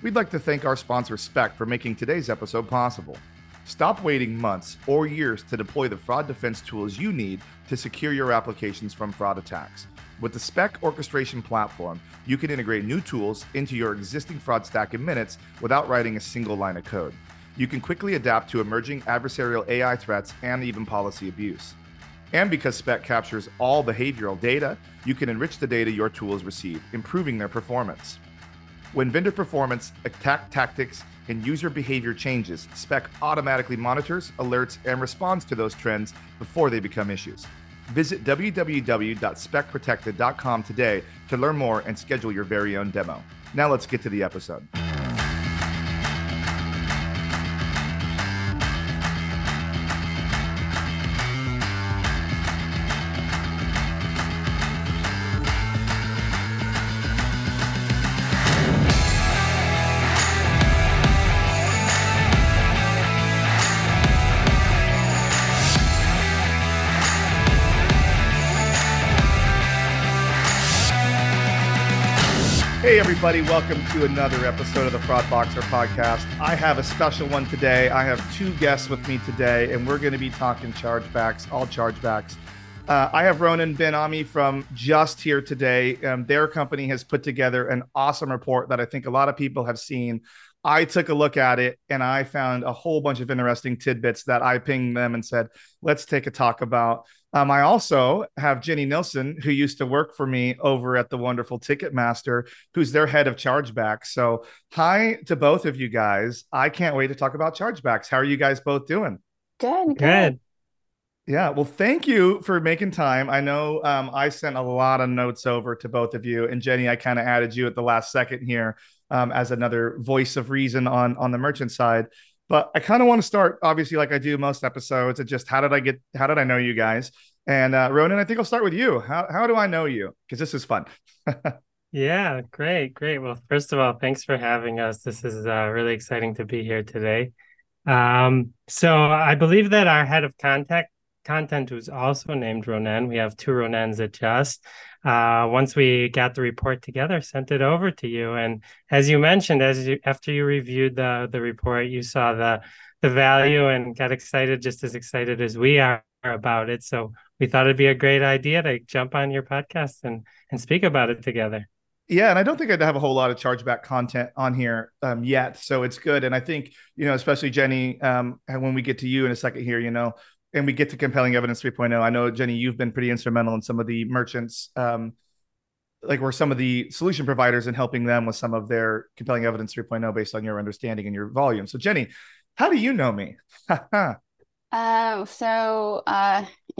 We'd like to thank our sponsor, Spec, for making today's episode possible. Stop waiting months or years to deploy the fraud defense tools you need to secure your applications from fraud attacks. With the Spec orchestration platform, you can integrate new tools into your existing fraud stack in minutes without writing a single line of code. You can quickly adapt to emerging adversarial AI threats and even policy abuse. And because Spec captures all behavioral data, you can enrich the data your tools receive, improving their performance. When vendor performance, attack tactics, and user behavior changes, Spec automatically monitors, alerts, and responds to those trends before they become issues. Visit www.specprotected.com today to learn more and schedule your very own demo. Now let's get to the episode. Hey everybody, welcome to another episode of the Fraud Boxer podcast. I have a special one today. I have two guests with me today, and we're going to be talking chargebacks, all chargebacks. I have Roenen Ben-Ami from Justt here today. Their company has put together an awesome report that I think a lot of people have seen. I took a look at it, and I found a whole bunch of interesting tidbits that I pinged them and said, let's take a talk about. I also have Jenny Nilsson, who used to work for me over at the wonderful Ticketmaster, who's their head of chargebacks. So hi to both of you guys. I can't wait to talk about chargebacks. How are you guys both doing? Good. Yeah. Well, thank you for making time. I know I sent a lot of notes over to both of you, and Jenny, I kind of added you at the last second here as another voice of reason on the merchant side. But I kind of want to start, obviously, like I do most episodes, at just how did I know you guys? And Roenen, I think I'll start with you. How do I know you? Because this is fun. Yeah, great. Well, first of all, thanks for having us. This is really exciting to be here today. So I believe that our head of content who's also named Roenen. We have two Ronens at Justt. Once we got the report together, sent it over to you. And as you mentioned, after you reviewed the report, you saw the value and got excited, just as excited as we are about it. So we thought it'd be a great idea to jump on your podcast and speak about it together. Yeah, and I don't think I'd have a whole lot of chargeback content on here yet. So it's good. And I think, especially Jenny, when we get to you in a second here, and we get to compelling evidence 3.0. I know, Jenny, you've been pretty instrumental in some of the merchants, or some of the solution providers, and helping them with some of their compelling evidence 3.0 based on your understanding and your volume. So, Jenny, how do you know me? I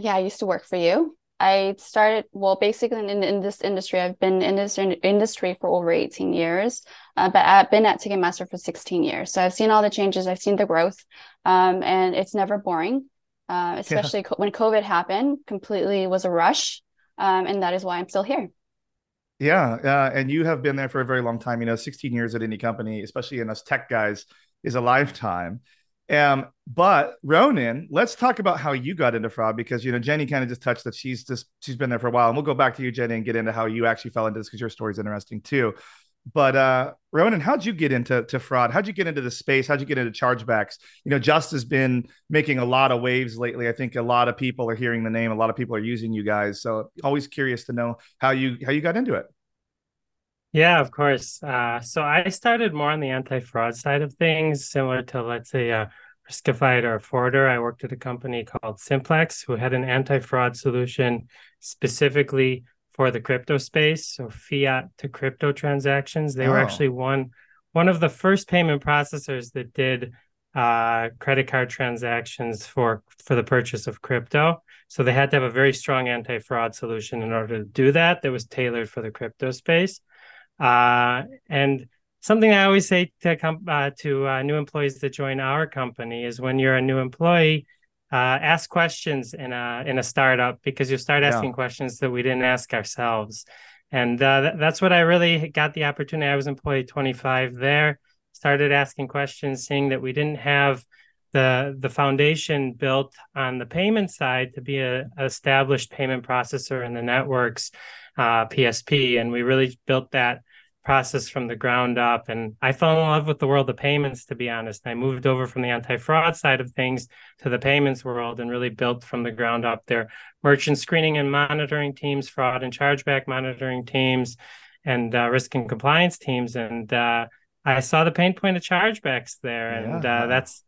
used to work for you. I started, basically in this industry. I've been in this industry for over 18 years, but I've been at Ticketmaster for 16 years. So I've seen all the changes. I've seen the growth, and it's never boring. Especially when COVID happened, completely was a rush. And that is why I'm still here. Yeah. And you have been there for a very long time. 16 years at any company, especially in us tech guys, is a lifetime. But Roenen, let's talk about how you got into fraud, because, Jenny kind of just touched that she's been there for a while. And we'll go back to you, Jenny, and get into how you actually fell into this, because your story is interesting too. But Roenen, how'd you get into fraud? How'd you get into the space? How'd you get into chargebacks? Justt has been making a lot of waves lately. I think a lot of people are hearing the name. A lot of people are using you guys. So always curious to know how you got into it. Yeah, of course. So I started more on the anti-fraud side of things, similar to, let's say, Riskified or Forder. I worked at a company called Simplex, who had an anti-fraud solution specifically for the crypto space, so fiat to crypto transactions. They were actually one of the first payment processors that did credit card transactions for the purchase of crypto. So they had to have a very strong anti-fraud solution in order to do that. That was tailored for the crypto space. And something I always say to new employees that join our company is, when you're a new employee, ask questions in a startup, because you'll start asking questions that we didn't ask ourselves. And that's what I really got the opportunity. I was employee 25 there, started asking questions, seeing that we didn't have the foundation built on the payment side to be an established payment processor in the networks, PSP. And we really built that process from the ground up. And I fell in love with the world of payments, to be honest. I moved over from the anti-fraud side of things to the payments world and really built from the ground up their merchant screening and monitoring teams, fraud and chargeback monitoring teams, and risk and compliance teams. And I saw the pain point of chargebacks there. And that's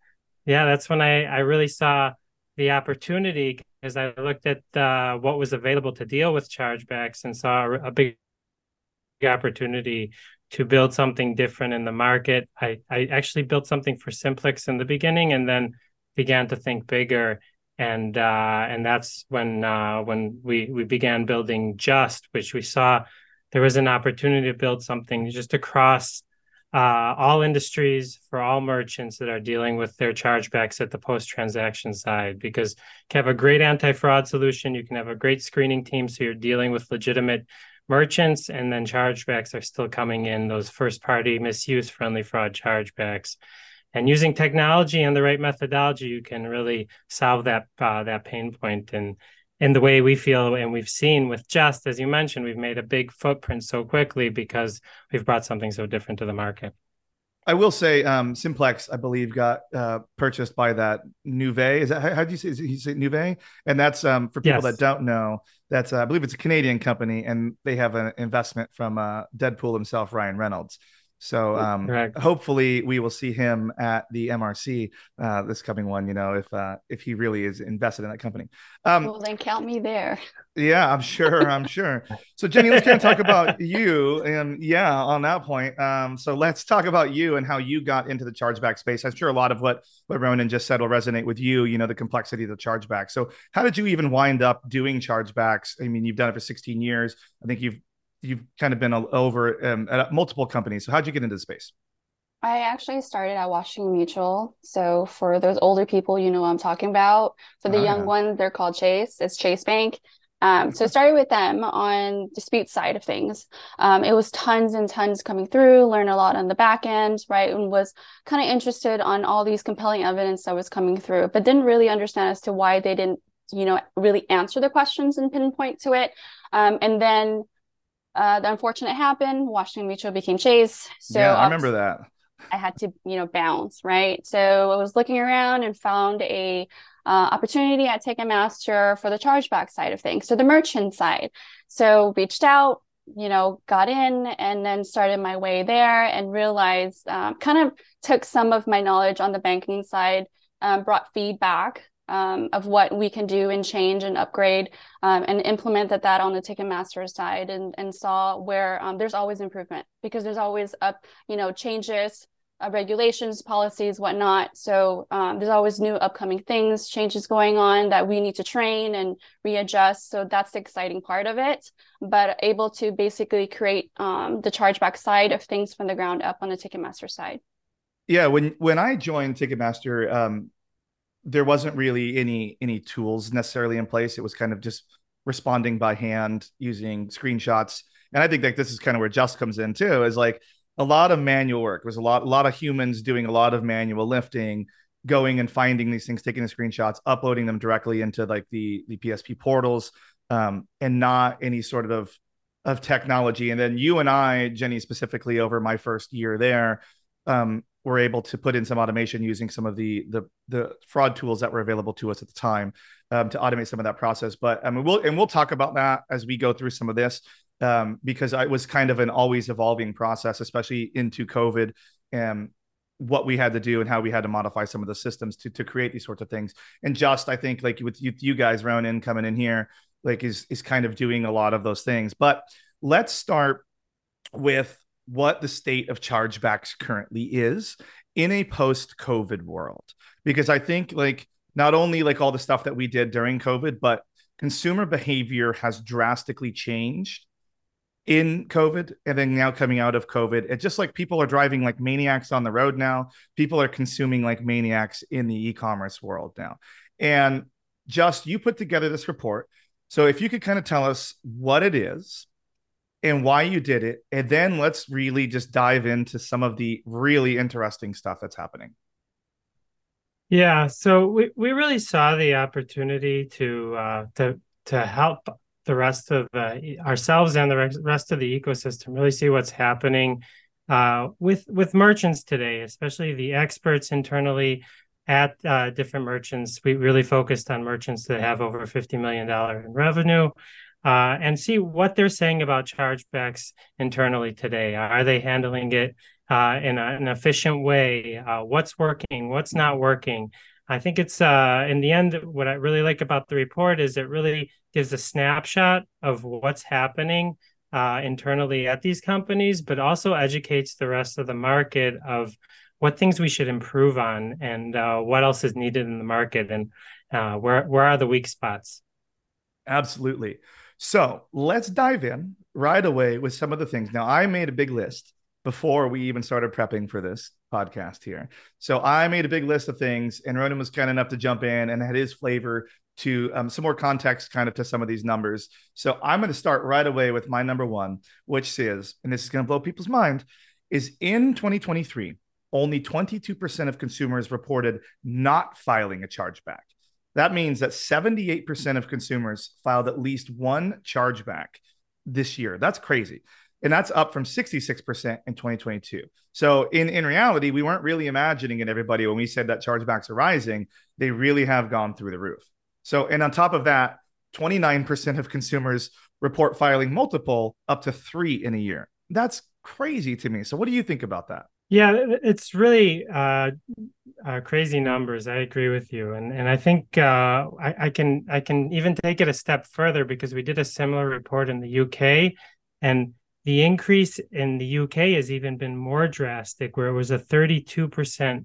when I really saw the opportunity, because I looked at what was available to deal with chargebacks and saw a big opportunity to build something different in the market. I actually built something for Simplex in the beginning, and then began to think bigger. And that's when we began building Justt, which we saw there was an opportunity to build something just across all industries for all merchants that are dealing with their chargebacks at the post-transaction side, because you can have a great anti-fraud solution, you can have a great screening team, so you're dealing with legitimate merchants, and then chargebacks are still coming in, those first-party misuse-friendly fraud chargebacks. And using technology and the right methodology, you can really solve that pain point. And in the way we feel and we've seen with Justt, as you mentioned, we've made a big footprint so quickly because we've brought something so different to the market. I will say Simplex, I believe, got purchased by that Nuve. Is that how do you say? You say Nuve? And that's for people that don't know. That's I believe it's a Canadian company, and they have an investment from Deadpool himself, Ryan Reynolds. So hopefully we will see him at the MRC this coming one, you know, if he really is invested in that company. Well, then count me there. Yeah, I'm sure. I'm sure. So Jenny, let's kind of talk about you and on that point. So let's talk about you and how you got into the chargeback space. I'm sure a lot of what Roenen just said will resonate with you, you know, the complexity of the chargeback. So how did you even wind up doing chargebacks? I mean, you've done it for 16 years. I think you've kind of been over at multiple companies. So how'd you get into the space? I actually started at Washington Mutual. So for those older people, you know what I'm talking about. For the young ones, they're called Chase. It's Chase Bank. So I started with them on dispute side of things. It was tons and tons coming through, learned a lot on the back end, right? And was kind of interested on all these compelling evidence that was coming through, but didn't really understand as to why they didn't, you know, really answer the questions and pinpoint to it. And then the unfortunate happened. Washington Mutual became Chase. So yeah, I remember that. I had to, you know, bounce, right? So I was looking around and found a opportunity at Ticketmaster for the chargeback side of things, so the merchant side. So reached out, you know, got in, and then started my way there and realized, kind of took some of my knowledge on the banking side, brought feedback of what we can do and change and upgrade and implement that on the Ticketmaster side, and saw where there's always improvement, because there's always changes, regulations, policies, whatnot. So there's always new upcoming things, changes going on that we need to train and readjust. So that's the exciting part of it, but able to basically create the chargeback side of things from the ground up on the Ticketmaster side. Yeah, when I joined Ticketmaster, there wasn't really any tools necessarily in place. It was kind of just responding by hand using screenshots. And I think that this is kind of where Justt comes in too, is like a lot of manual work. It was a lot of humans doing a lot of manual lifting, going and finding these things, taking the screenshots, uploading them directly into like the PSP portals, and not any sort of technology. And then you and I, Jenny, specifically over my first year there, we're able to put in some automation using some of the fraud tools that were available to us at the time to automate some of that process. But I mean, we'll talk about that as we go through some of this because it was kind of an always evolving process, especially into COVID and what we had to do and how we had to modify some of the systems to create these sorts of things. And Justt, I think, like with you guys, Roenen coming in here, like is kind of doing a lot of those things. But let's start with what the state of chargebacks currently is in a post-COVID world. Because I think like not only like all the stuff that we did during COVID, but consumer behavior has drastically changed in COVID. And then now coming out of COVID, it's just like people are driving like maniacs on the road now. People are consuming like maniacs in the e-commerce world now. And Justt, you put together this report. So if you could kind of tell us what it is, and why you did it. And then let's really just dive into some of the really interesting stuff that's happening. Yeah, so we really saw the opportunity to help the rest of ourselves and the rest of the ecosystem, really see what's happening with merchants today, especially the experts internally at different merchants. We really focused on merchants that have over $50 million in revenue and see what they're saying about chargebacks internally today. Are they handling it in an efficient way? What's working? What's not working? I think it's in the end, what I really like about the report is it really gives a snapshot of what's happening internally at these companies, but also educates the rest of the market of what things we should improve on and what else is needed in the market and where are the weak spots. Absolutely. So let's dive in right away with some of the things. Now, I made a big list before we even started prepping for this podcast here. So I made a big list of things, and Roenen was kind enough to jump in and add his flavor to some more context kind of to some of these numbers. So I'm going to start right away with my number one, which is, and this is going to blow people's mind, is in 2023, only 22% of consumers reported not filing a chargeback. That means that 78% of consumers filed at least one chargeback this year. That's crazy. And that's up from 66% in 2022. So in reality, we weren't really imagining it, everybody, when we said that chargebacks are rising. They really have gone through the roof. So, and on top of that, 29% of consumers report filing multiple, up to 3 in a year. That's crazy to me. So what do you think about that? Yeah, it's really crazy numbers. I agree with you. And I think I can even take it a step further, because we did a similar report in the UK, and the increase in the UK has even been more drastic, where it was a 32%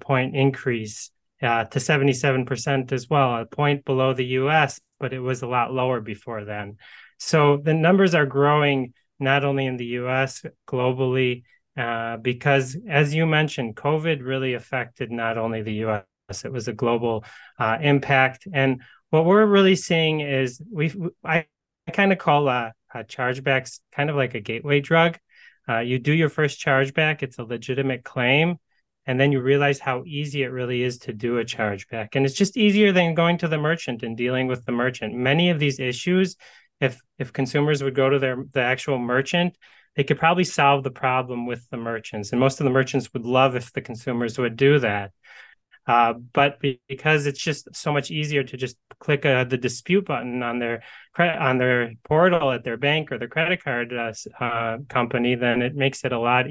point increase to 77% as well, a point below the US, but it was a lot lower before then. So the numbers are growing not only in the US, globally, because as you mentioned, COVID really affected not only the US, it was a global impact. And what we're really seeing is I kind of call chargebacks kind of like a gateway drug. You do your first chargeback, it's a legitimate claim, and then you realize how easy it really is to do a chargeback. And it's just easier than going to the merchant and dealing with the merchant. Many of these issues, if consumers would go to the actual merchant, they could probably solve the problem with the merchants. And most of the merchants would love if the consumers would do that. But because it's just so much easier to just click the dispute button on their portal at their bank or their credit card company, then it makes it a lot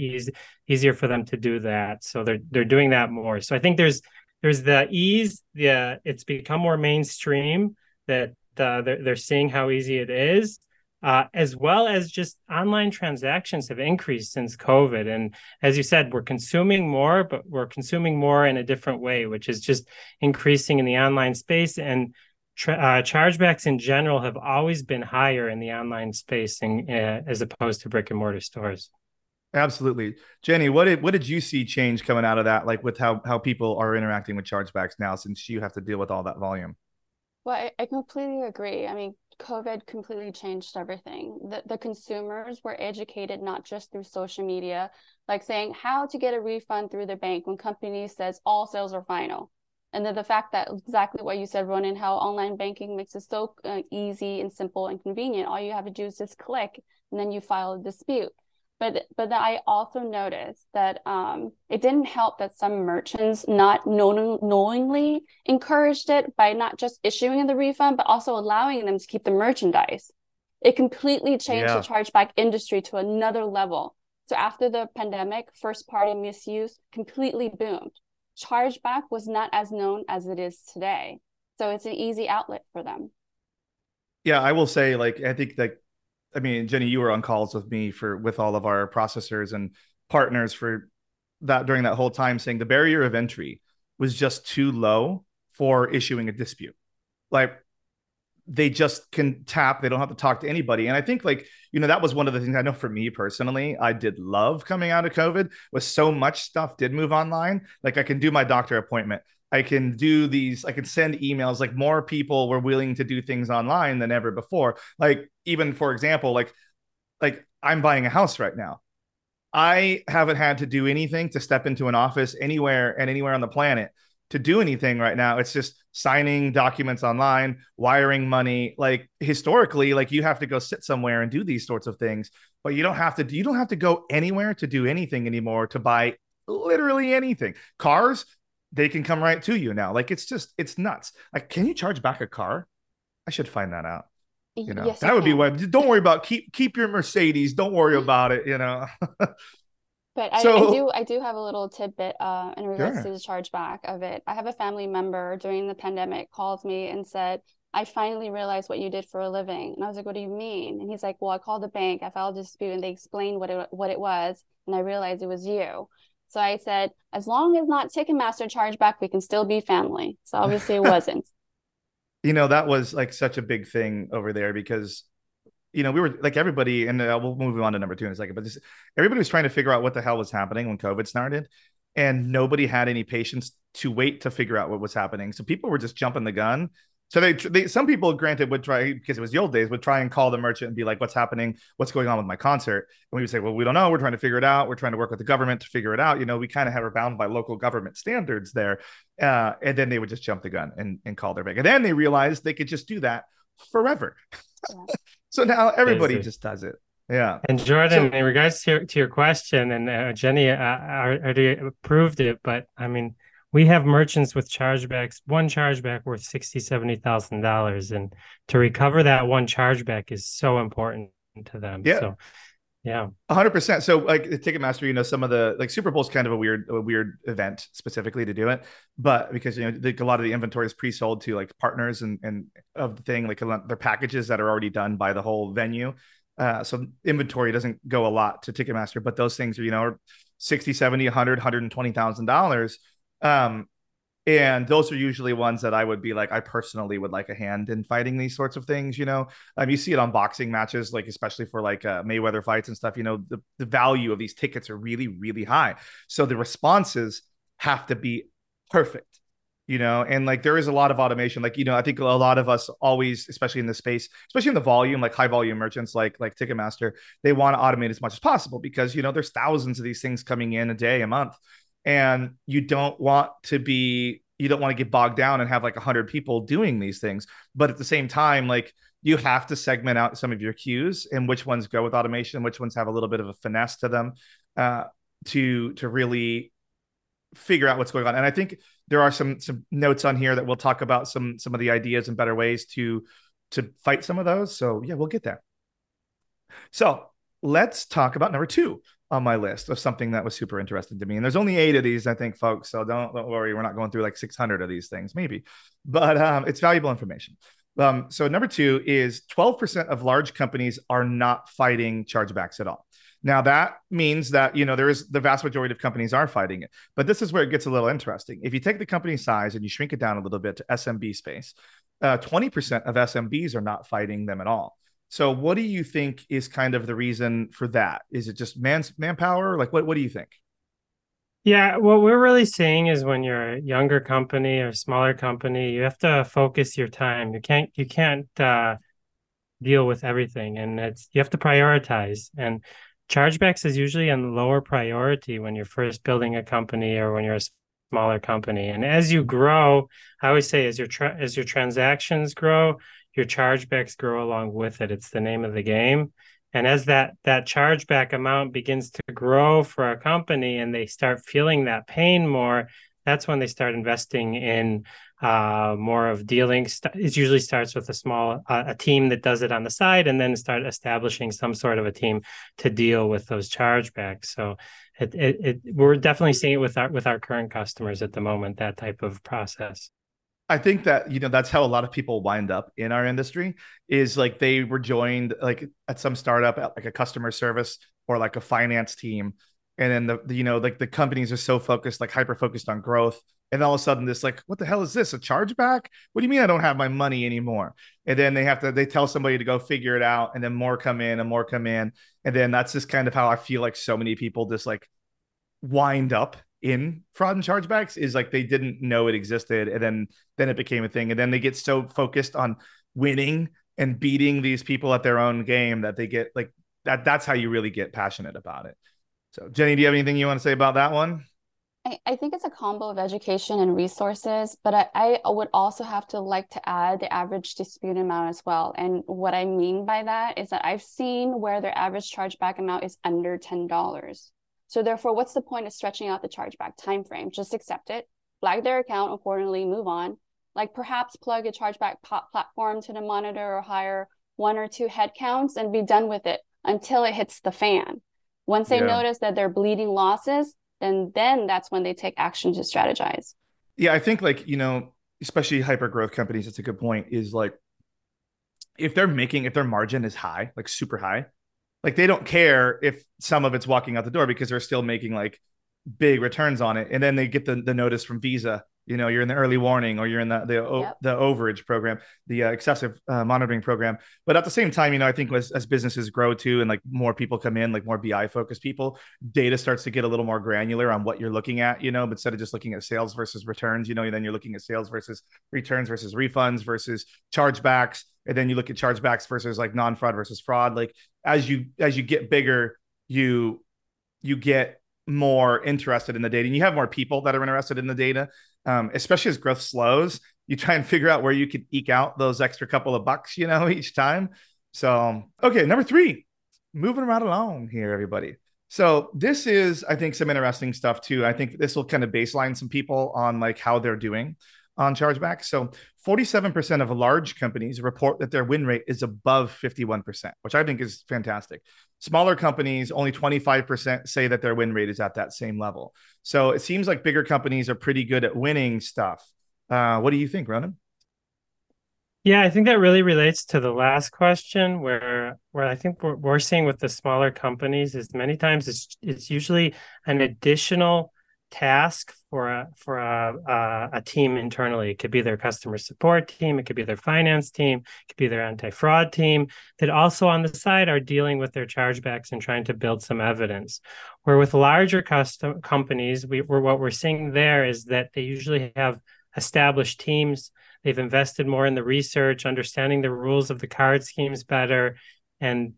easier for them to do that. So they're doing that more. So I think there's the ease. Yeah, it's become more mainstream that they're seeing how easy it is. As well as just online transactions have increased since COVID. And as you said, we're consuming more, but we're consuming more in a different way, which is just increasing in the online space. And chargebacks in general have always been higher in the online space as opposed to brick and mortar stores. Absolutely. Jenny, what did you see change coming out of that, like with how people are interacting with chargebacks now, since you have to deal with all that volume? Well, I completely agree. I mean, COVID completely changed everything. The consumers were educated, not just through social media, like saying how to get a refund through the bank when company says all sales are final. And then the fact that exactly what you said, Roenen, how online banking makes it so easy and simple and convenient. All you have to do is just click and then you file a dispute. But I also noticed that it didn't help that some merchants not knowingly encouraged it by not just issuing the refund, but also allowing them to keep the merchandise. It completely changed the chargeback industry to another level. So after the pandemic, first-party misuse completely boomed. Chargeback was not as known as it is today. So it's an easy outlet for them. Yeah, I will say, like, I think that, I mean, Jenny, you were on calls with me with all of our processors and partners for that during that whole time, saying the barrier of entry was just too low for issuing a dispute. Like, they just can tap, they don't have to talk to anybody. And I think, like, you know, that was one of the things I know for me personally, I did love coming out of COVID, was so much stuff did move online. Like, I can do my doctor appointment. I can do these, I can send emails, like more people were willing to do things online than ever before. Like, even for example, like I'm buying a house right now. I haven't had to do anything to step into an office anywhere on the planet to do anything right now. It's just signing documents online, wiring money. Like historically, like you have to go sit somewhere and do these sorts of things, but you don't have to go anywhere to do anything anymore, to buy literally anything. Cars, they can come right to you now. Like, it's just, it's nuts. Like, can you charge back a car? I should find that out. You know, yes, that would be what, don't worry about, keep your Mercedes. Don't worry about it, you know? But so, I do have a little tidbit in regards to the chargeback of it. I have a family member during the pandemic called me and said, I finally realized what you did for a living. And I was like, what do you mean? And he's like, well, I called the bank, I filed a dispute, and they explained what it was. And I realized it was you. So I said, as long as not Ticketmaster chargeback, we can still be family. So obviously it wasn't. You know, that was like such a big thing over there because, you know, we were like everybody, and we'll move on to number two in a second, but just, everybody was trying to figure out what the hell was happening when COVID started, and nobody had any patience to wait to figure out what was happening. So people were just jumping the gun. So they some people, granted, would try, because it was the old days, would try and call the merchant and be like, what's happening? What's going on with my concert? And we would say, well, we don't know. We're trying to figure it out. We're trying to work with the government to figure it out. You know, we kind of have, are bound by local government standards there. And then they would just jump the gun and call their bank. And then they realized they could just do that forever. So now everybody just does it. Yeah. And Jordan, in regards to your question, and Jenny already approved it, but I mean, we have merchants with chargebacks, one chargeback worth $60,000, $70,000. And to recover that one chargeback is so important to them. Yeah. So, yeah. 100%. So like the Ticketmaster, you know, some of the, like Super Bowl is kind of a weird event specifically to do it. But because, you know, like a lot of the inventory is pre-sold to like partners and of the thing, like their packages that are already done by the whole venue. So inventory doesn't go a lot to Ticketmaster, but those things are, you know, are $60,000, $70,000, $100,000, $120,000. And those are usually ones that I would be like, I personally would like a hand in fighting these sorts of things. You know, you see it on boxing matches, like especially for like Mayweather fights and stuff. You know, the value of these tickets are really, really high. So the responses have to be perfect, you know, and like there is a lot of automation. Like, you know, I think a lot of us always, especially in this space, especially in the volume, like high volume merchants like Ticketmaster, they want to automate as much as possible because, you know, there's thousands of these things coming in a day, a month. And you don't want to get bogged down and have like 100 people doing these things. But at the same time, like you have to segment out some of your queues and which ones go with automation, which ones have a little bit of a finesse to them to really figure out what's going on. And I think there are some notes on here that we'll talk about some of the ideas and better ways to fight some of those. So yeah, we'll get there. So let's talk about number two on my list of something that was super interesting to me. And there's only 8 of these, I think, folks. So don't worry. We're not going through like 600 of these things, maybe. But it's valuable information. So number 2 is 12% of large companies are not fighting chargebacks at all. Now, that means that, you know, there is the vast majority of companies are fighting it. But this is where it gets a little interesting. If you take the company size and you shrink it down a little bit to SMB space, 20% of SMBs are not fighting them at all. So what do you think is kind of the reason for that? Is it just manpower? Like, what do you think? Yeah, what we're really seeing is when you're a younger company or smaller company, you have to focus your time. You can't deal with everything, and you have to prioritize. And chargebacks is usually in lower priority when you're first building a company or when you're a smaller company. And as you grow, I always say, as your transactions grow, your chargebacks grow along with it. It's the name of the game. And as that chargeback amount begins to grow for a company and they start feeling that pain more, that's when they start investing in more of dealing. It usually starts with a team that does it on the side, and then start establishing some sort of a team to deal with those chargebacks. So we're definitely seeing it with our current customers at the moment, that type of process. I think that, you know, that's how a lot of people wind up in our industry, is like they were joined like at some startup, at like a customer service or like a finance team. And then you know, like the companies are so focused, like hyper-focused on growth. And all of a sudden this like, what the hell is this? A chargeback? What do you mean I don't have my money anymore? And then they tell somebody to go figure it out. And then more come in. And then that's just kind of how I feel like so many people just like wind up in fraud and chargebacks, is like they didn't know it existed, and then it became a thing, and then they get so focused on winning and beating these people at their own game that they get like that's how you really get passionate about it. So Jenny, do you have anything you want to say about that one? I think it's a combo of education and resources, but I would also have to like to add the average dispute amount as well. And what I mean by that is that I've seen where their average chargeback amount is under $10. So therefore, what's the point of stretching out the chargeback timeframe? Just accept it, flag their account accordingly, move on. Like perhaps plug a chargeback platform to the monitor or hire 1 or 2 headcounts and be done with it until it hits the fan. Once they notice that they're bleeding losses, then that's when they take action to strategize. Yeah, I think like, you know, especially hyper growth companies, that's a good point, is like if their margin is high, like super high, like they don't care if some of it's walking out the door because they're still making like big returns on it. And then they get the notice from Visa, you know, you're in the early warning or you're in the overage program, the excessive monitoring program. But at the same time, you know, I think as businesses grow too, and like more people come in, like more BI focused people, data starts to get a little more granular on what you're looking at, you know, but instead of just looking at sales versus returns, you know, then you're looking at sales versus returns versus refunds versus chargebacks. And then you look at chargebacks versus like non-fraud versus fraud. Like as you get bigger, you get more interested in the data and you have more people that are interested in the data, especially as growth slows, you try and figure out where you can eke out those extra couple of bucks, you know, each time. So, okay. Number 3, moving right along here, everybody. So this is, I think, some interesting stuff too. I think this will kind of baseline some people on like how they're doing on chargebacks. So 47% of large companies report that their win rate is above 51%, which I think is fantastic. Smaller companies, only 25% say that their win rate is at that same level. So it seems like bigger companies are pretty good at winning stuff. What do you think, Roenen? Yeah, I think that really relates to the last question where I think we're seeing with the smaller companies is many times it's usually an additional task for a team internally. It could be their customer support team, it could be their finance team, it could be their anti-fraud team that also on the side are dealing with their chargebacks and trying to build some evidence. Where with larger companies, what we're seeing there is that they usually have established teams. They've invested more in the research, understanding the rules of the card schemes better, and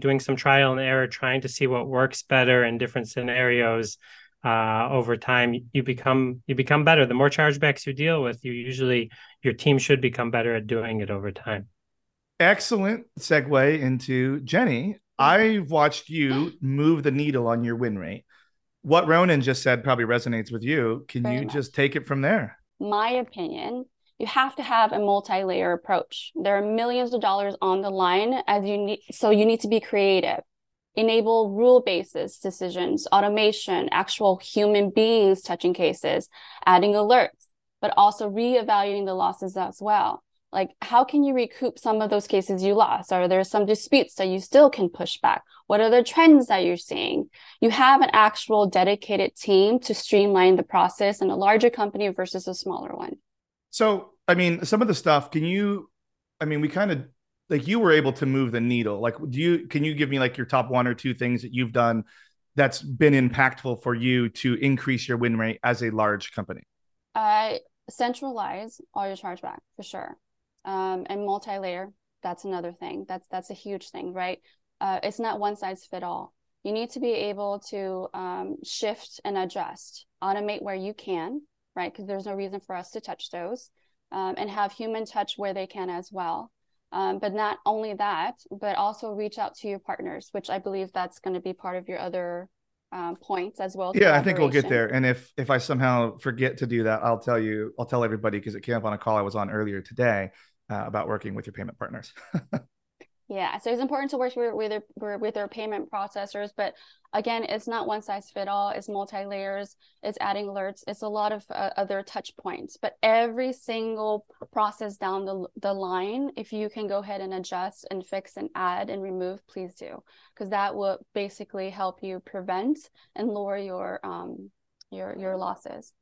doing some trial and error, trying to see what works better in different scenarios. Over time, you become better. The more chargebacks you deal with, your team should become better at doing it over time. Excellent segue into Jenny. I've watched you move the needle on your win rate. What Roenen just said probably resonates with you. Can Very you much. Just take it from there? My opinion, you have to have a multi-layer approach. There are millions of dollars on the line, so you need to be creative. Enable rule-based decisions, automation, actual human beings touching cases, adding alerts, but also reevaluating the losses as well. Like, how can you recoup some of those cases you lost? Are there some disputes that you still can push back? What are the trends that you're seeing? You have an actual dedicated team to streamline the process in a larger company versus a smaller one. So, I mean, some of the stuff, we kind of, like you were able to move the needle. Like, can you give me like your top 1 or 2 things that you've done that's been impactful for you to increase your win rate as a large company? Centralize all your chargeback for sure. And multi-layer, that's another thing. That's a huge thing, right? It's not one size fit all. You need to be able to shift and adjust, automate where you can, right? Because there's no reason for us to touch those, and have human touch where they can as well. But not only that, but also reach out to your partners, which I believe that's going to be part of your other points as well. Yeah, I think we'll get there. And if I somehow forget to do that, I'll tell everybody, because it came up on a call I was on earlier today about working with your payment partners. Yeah, so it's important to work with their payment processors. But again, it's not one size fit all. It's multi-layers. It's adding alerts. It's a lot of other touch points. But every single process down the line, if you can go ahead and adjust and fix and add and remove, please do. Because that will basically help you prevent and lower your losses.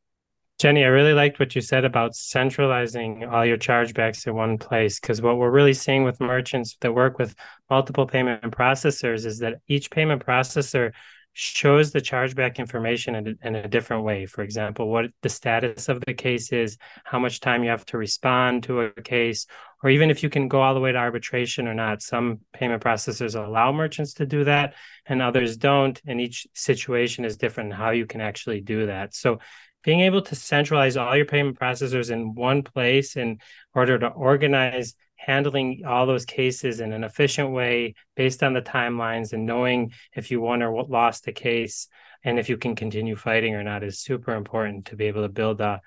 Jenny, I really liked what you said about centralizing all your chargebacks in one place, because what we're really seeing with merchants that work with multiple payment processors is that each payment processor shows the chargeback information in a different way. For example, what the status of the case is, how much time you have to respond to a case, or even if you can go all the way to arbitration or not. Some payment processors allow merchants to do that and others don't. And each situation is different in how you can actually do that. So being able to centralize all your payment processors in one place in order to organize handling all those cases in an efficient way based on the timelines and knowing if you won or lost the case and if you can continue fighting or not is super important to be able to build a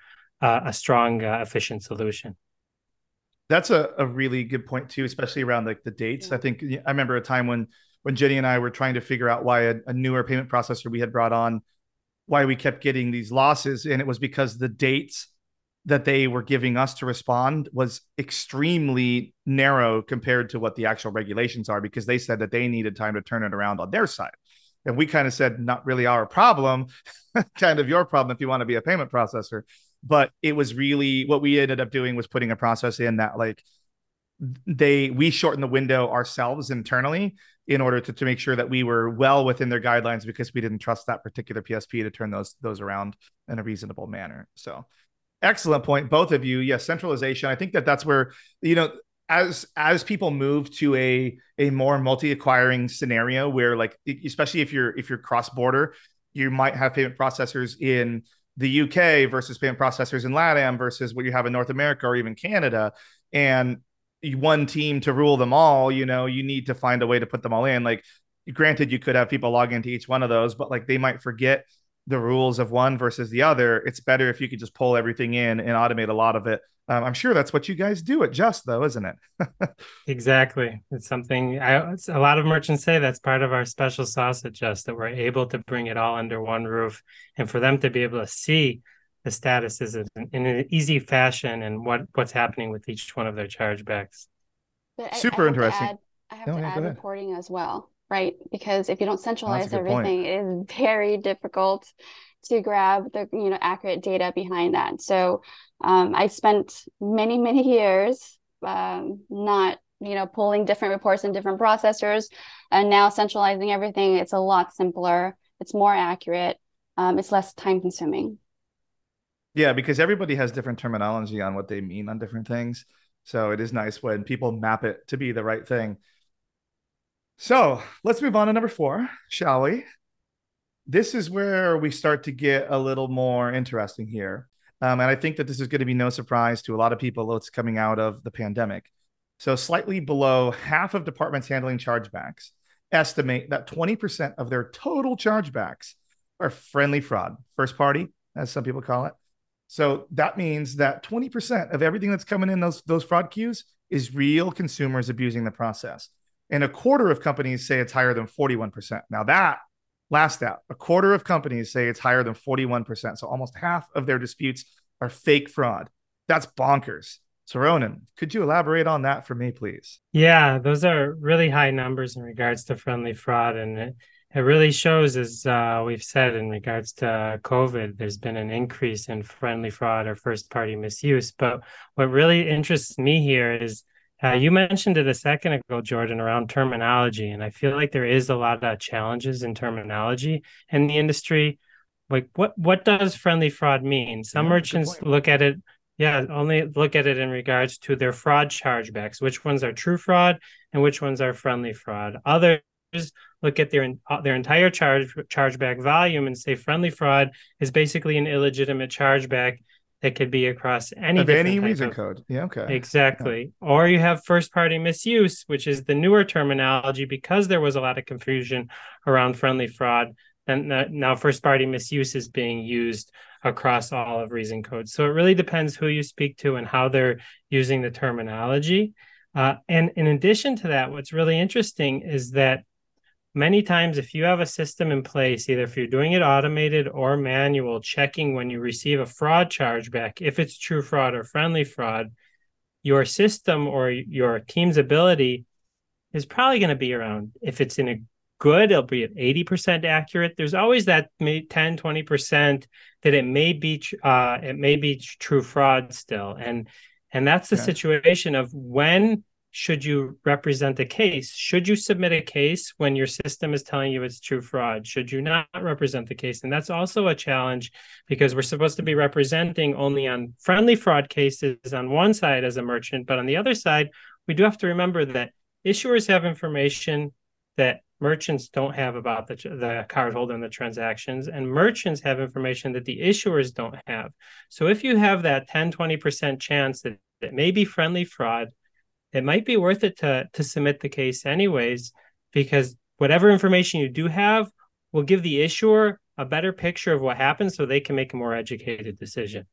strong, efficient solution. That's a really good point too, especially around like the dates. I think I remember a time when Jenny and I were trying to figure out why a newer payment processor we had brought on, why we kept getting these losses. And it was because the dates that they were giving us to respond was extremely narrow compared to what the actual regulations are, because they said that they needed time to turn it around on their side. And we kind of said, not really our problem, kind of your problem if you want to be a payment processor. But it was really what we ended up doing was putting a process in that like we shortened the window ourselves internally in order to make sure that we were well within their guidelines, because we didn't trust that particular PSP to turn those around in a reasonable manner. So excellent point, both of you. Yes, centralization. I think that's where, you know, as people move to a more multi-acquiring scenario where like, especially if you're cross-border, you might have payment processors in the UK versus payment processors in LATAM versus what you have in North America or even Canada, and one team to rule them all. You know, you need to find a way to put them all in. Like, granted, you could have people log into each one of those, but like they might forget the rules of one versus the other. It's better if you could just pull everything in and automate a lot of it. I'm sure that's what you guys do at Justt, though, isn't it? Exactly. It's something a lot of merchants say that's part of our special sauce at Justt, that we're able to bring it all under one roof. And for them to be able to see the statuses in an easy fashion and what's happening with each one of their chargebacks. But Super interesting. I have to add reporting as well, right? Because if you don't centralize everything, it is very difficult to grab the accurate data behind that. So I spent many years not pulling different reports in different processors, and now centralizing everything. It's a lot simpler. It's more accurate. It's less time consuming. Yeah, because everybody has different terminology on what they mean on different things. So it is nice when people map it to be the right thing. So let's move on to number 4, shall we? This is where we start to get a little more interesting here. And I think that this is going to be no surprise to a lot of people that's coming out of the pandemic. So slightly below half of departments handling chargebacks estimate that 20% of their total chargebacks are friendly fraud, first party, as some people call it. So that means that 20% of everything that's coming in those fraud queues is real consumers abusing the process. And a quarter of companies say it's higher than 41%. Now a quarter of companies say it's higher than 41%. So almost half of their disputes are fake fraud. That's bonkers. So Roenen, could you elaborate on that for me, please? Yeah, those are really high numbers in regards to friendly fraud. And it really shows, as we've said, in regards to COVID, there's been an increase in friendly fraud or first-party misuse. But what really interests me here is you mentioned it a second ago, Jordan, around terminology. And I feel like there is a lot of challenges in terminology in the industry. Like, what does friendly fraud mean? Some merchants look at it, only look at it in regards to their fraud chargebacks, which ones are true fraud and which ones are friendly fraud. Others look at their entire chargeback volume and say friendly fraud is basically an illegitimate chargeback that could be across any reason code. Yeah, okay. Exactly. Yeah. Or you have first-party misuse, which is the newer terminology because there was a lot of confusion around friendly fraud. And now first-party misuse is being used across all of reason codes. So it really depends who you speak to and how they're using the terminology. And in addition to that, what's really interesting is that many times, if you have a system in place, either if you're doing it automated or manual, checking when you receive a fraud chargeback, if it's true fraud or friendly fraud, your system or your team's ability is probably going to be around, if it's in a good, it'll be at 80% accurate. There's always that 10-20% that it may be true fraud still. And that's the situation of when should you represent a case? Should you submit a case when your system is telling you it's true fraud? Should you not represent the case? And that's also a challenge because we're supposed to be representing only on friendly fraud cases on one side as a merchant, but on the other side, we do have to remember that issuers have information that merchants don't have about the cardholder and the transactions, and merchants have information that the issuers don't have. So if you have that 10, 20% chance that it may be friendly fraud, it might be worth it to submit the case anyways, because whatever information you do have will give the issuer a better picture of what happened so they can make a more educated decision.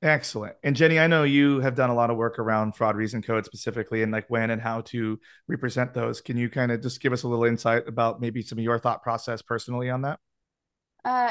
Excellent. And Jenny, I know you have done a lot of work around fraud reason codes specifically and like when and how to represent those. Can you kind of just give us a little insight about maybe some of your thought process personally on that?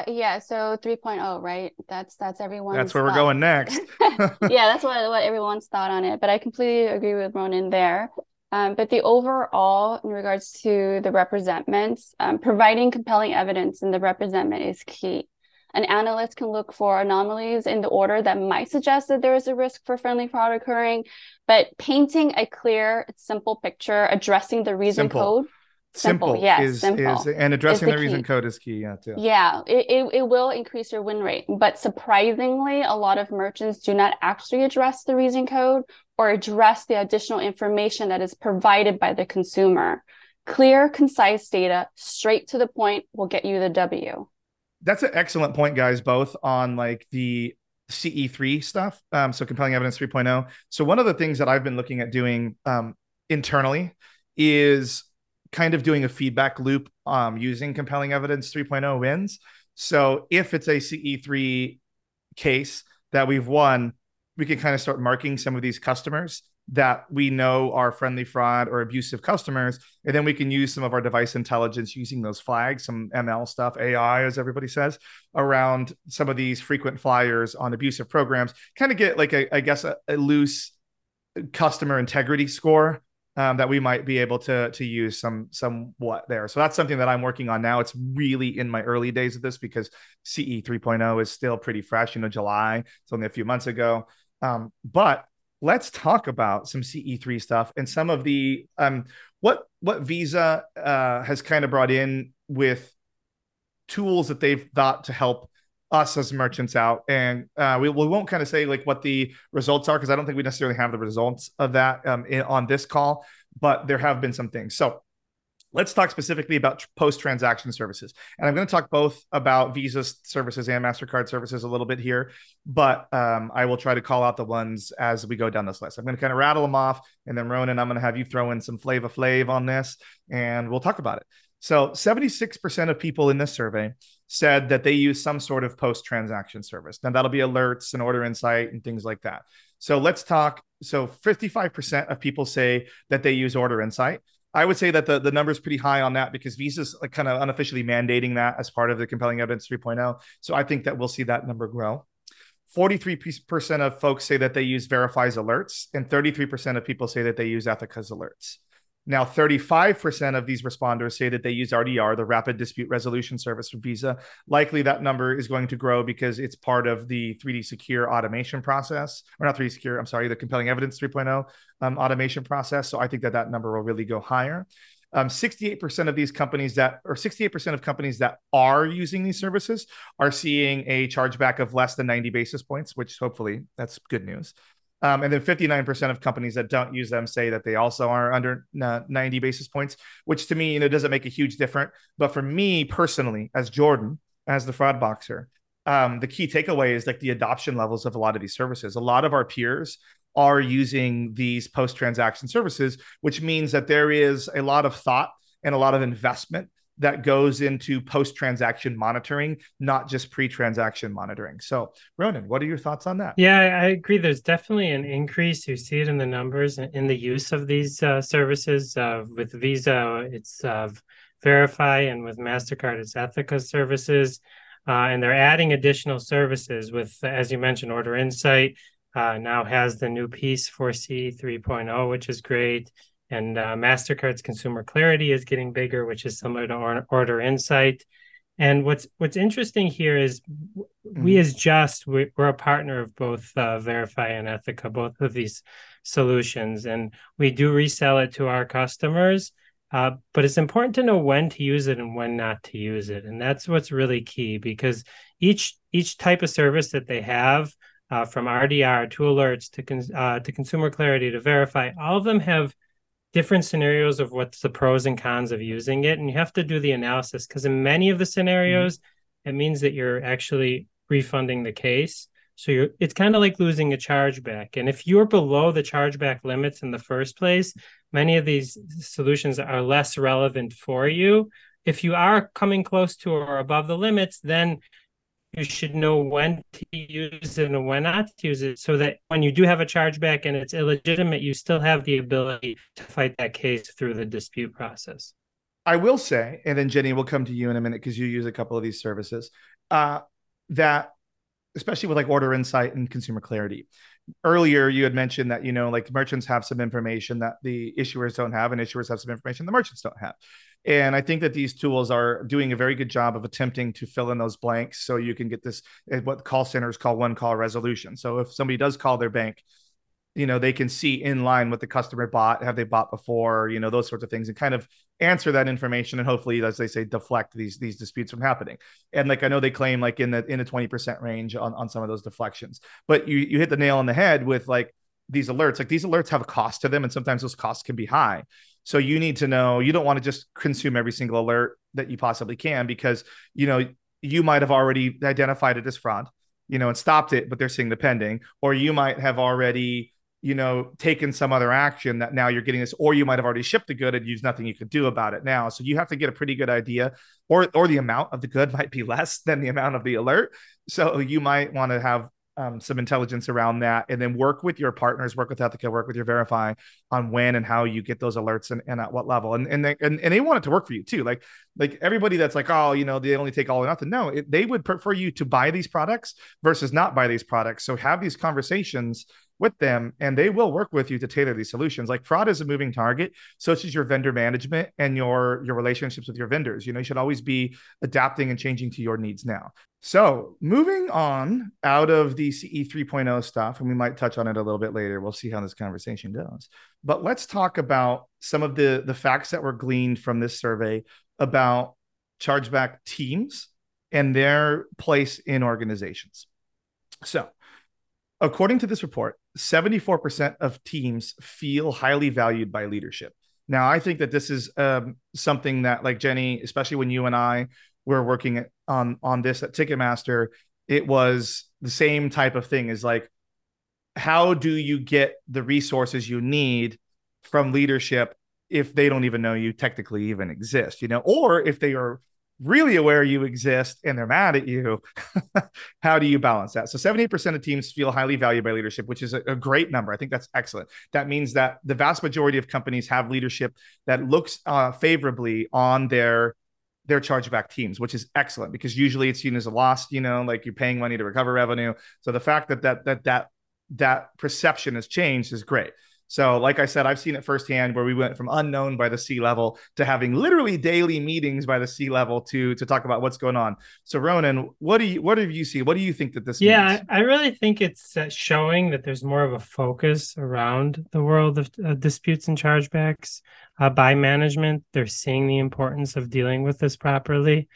Yeah, so 3.0, right? That's everyone's. That's where thought. We're going next. Yeah, that's what everyone's thought on it. But I completely agree with Roenen there. But the overall, in regards to the representments, providing compelling evidence in the representment is key. An analyst can look for anomalies in the order that might suggest that there is a risk for friendly fraud occurring. But painting a clear, simple picture, addressing the reason code. Simple is, and addressing the reason code is key. Yeah, too. Yeah, it will increase your win rate. But surprisingly, a lot of merchants do not actually address the reason code or address the additional information that is provided by the consumer. Clear, concise data, straight to the point, will get you the W. That's an excellent point, guys, both on like the CE3 stuff. So compelling evidence 3.0. So one of the things that I've been looking at doing internally is kind of doing a feedback loop using compelling evidence 3.0 wins. So if it's a CE3 case that we've won, we can kind of start marking some of these customers that we know are friendly fraud or abusive customers. And then we can use some of our device intelligence using those flags, some ML stuff, AI, as everybody says, around some of these frequent flyers on abusive programs, kind of get like, I guess, a loose customer integrity score that we might be able to use somewhat there. So that's something that I'm working on now. It's really in my early days of this because CE 3.0 is still pretty fresh, you know, July. It's only a few months ago. But let's talk about some CE3 stuff and some of the, what Visa has kind of brought in with tools that they've thought to help us as merchants out. And we won't kind of say like what the results are, because I don't think we necessarily have the results of that on this call, but there have been some things. So let's talk specifically about post-transaction services. And I'm going to talk both about Visa services and MasterCard services a little bit here, but I will try to call out the ones as we go down this list. I'm going to kind of rattle them off, and then Roenen, I'm going to have you throw in some Flava Flav on this, and we'll talk about it. So 76% of people in this survey said that they use some sort of post-transaction service. Now that'll be alerts and Order Insight and things like that. So let's talk. So 55% of people say that they use Order Insight. I would say that the number is pretty high on that because Visa's like kind of unofficially mandating that as part of the compelling evidence 3.0. So I think that we'll see that number grow. 43% of folks say that they use Verify's alerts, and 33% of people say that they use Ethoca's alerts. Now, 35% of these responders say that they use RDR, the Rapid Dispute Resolution Service from Visa. Likely that number is going to grow because it's part of the 3D Secure automation process, or not 3D Secure, I'm sorry, the Compelling Evidence 3.0 automation process. So I think that that number will really go higher. 68% of these companies that, or 68% of companies that are using these services are seeing a chargeback of less than 90 basis points, which hopefully that's good news. And then 59% of companies that don't use them say that they also are under 90 basis points, which to me, you know, doesn't make a huge difference. But for me personally, as Jordan, as the fraud boxer, the key takeaway is like the adoption levels of a lot of these services. A lot of our peers are using these post-transaction services, which means that there is a lot of thought and a lot of investment that goes into post-transaction monitoring, not just pre-transaction monitoring. So Roenen, what are your thoughts on that? Yeah, I agree. There's definitely an increase. You see it in the numbers and in the use of these services. With Visa, it's Verify, and with MasterCard, it's Ethoca services. And they're adding additional services with, as you mentioned, Order Insight now has the new piece for CE 3.0, which is great. And MasterCard's Consumer Clarity is getting bigger, which is similar to Order Insight. And what's interesting here is we as Justt, we're a partner of both Verify and Ethoca, both of these solutions, and we do resell it to our customers. But it's important to know when to use it and when not to use it, and that's what's really key, because each type of service that they have, from RDR to alerts to Consumer Clarity to Verify, all of them have different scenarios of what's the pros and cons of using it, and you have to do the analysis, because in many of the scenarios, it means that you're actually refunding the case. So it's kind of like losing a chargeback. And if you're below the chargeback limits in the first place, many of these solutions are less relevant for you. If you are coming close to or above the limits, then you should know when to use it and when not to use it, so that when you do have a chargeback and it's illegitimate, you still have the ability to fight that case through the dispute process. I will say, and then Jenny, we'll come to you in a minute because you use a couple of these services, that especially with like Order Insight and Consumer Clarity. Earlier, you had mentioned that, you know, like merchants have some information that the issuers don't have, and issuers have some information the merchants don't have. And I think that these tools are doing a very good job of attempting to fill in those blanks so you can get this, what call centers call one-call resolution. So if somebody does call their bank, you know, they can see in line what the customer bought, have they bought before, you know, those sorts of things, and kind of answer that information and hopefully, as they say, deflect these disputes from happening. And like, I know they claim like in the 20% range on some of those deflections, but you hit the nail on the head with like these alerts. Like these alerts have a cost to them, and sometimes those costs can be high. So you need to know, you don't want to just consume every single alert that you possibly can, because, you know, you might have already identified it as fraud, you know, and stopped it, but they're seeing the pending, or you might have already, you know, taken some other action that now you're getting this, or you might have already shipped the good and there's nothing you could do about it now. So you have to get a pretty good idea, or the amount of the good might be less than the amount of the alert. So you might want to have some intelligence around that, and then work with your partners, work with Ethoca, work with your Verify on when and how you get those alerts and at what level. And they want it to work for you too. Like everybody that's like, oh, you know, they only take all or nothing. No, they would prefer you to buy these products versus not buy these products. So have these conversations with them, and they will work with you to tailor these solutions. Like fraud is a moving target, so it's just your vendor management and your relationships with your vendors. You know, you should always be adapting and changing to your needs now. So moving on out of the CE 3.0 stuff, and we might touch on it a little bit later. We'll see how this conversation goes. But let's talk about some of the facts that were gleaned from this survey about chargeback teams and their place in organizations. So according to this report, 74% of teams feel highly valued by leadership. Now, I think that this is something that, like Jenny, especially when you and I were working on this at Ticketmaster, it was the same type of thing. Is like, how do you get the resources you need from leadership if they don't even know you technically even exist, you know, or if they are really aware you exist and they're mad at you, how do you balance that? So 78% of teams feel highly valued by leadership, which is a great number. I think that's excellent. That means that the vast majority of companies have leadership that looks favorably on their chargeback teams, which is excellent, because usually it's seen as a loss, you know, like you're paying money to recover revenue. So the fact that perception has changed is great. So like I said, I've seen it firsthand where we went from unknown by the C-level to having literally daily meetings by the C-level to talk about what's going on. So Roenen, what have you seen? What do you think that this means? Yeah, I really think it's showing that there's more of a focus around the world of disputes and chargebacks by management. They're seeing the importance of dealing with this properly.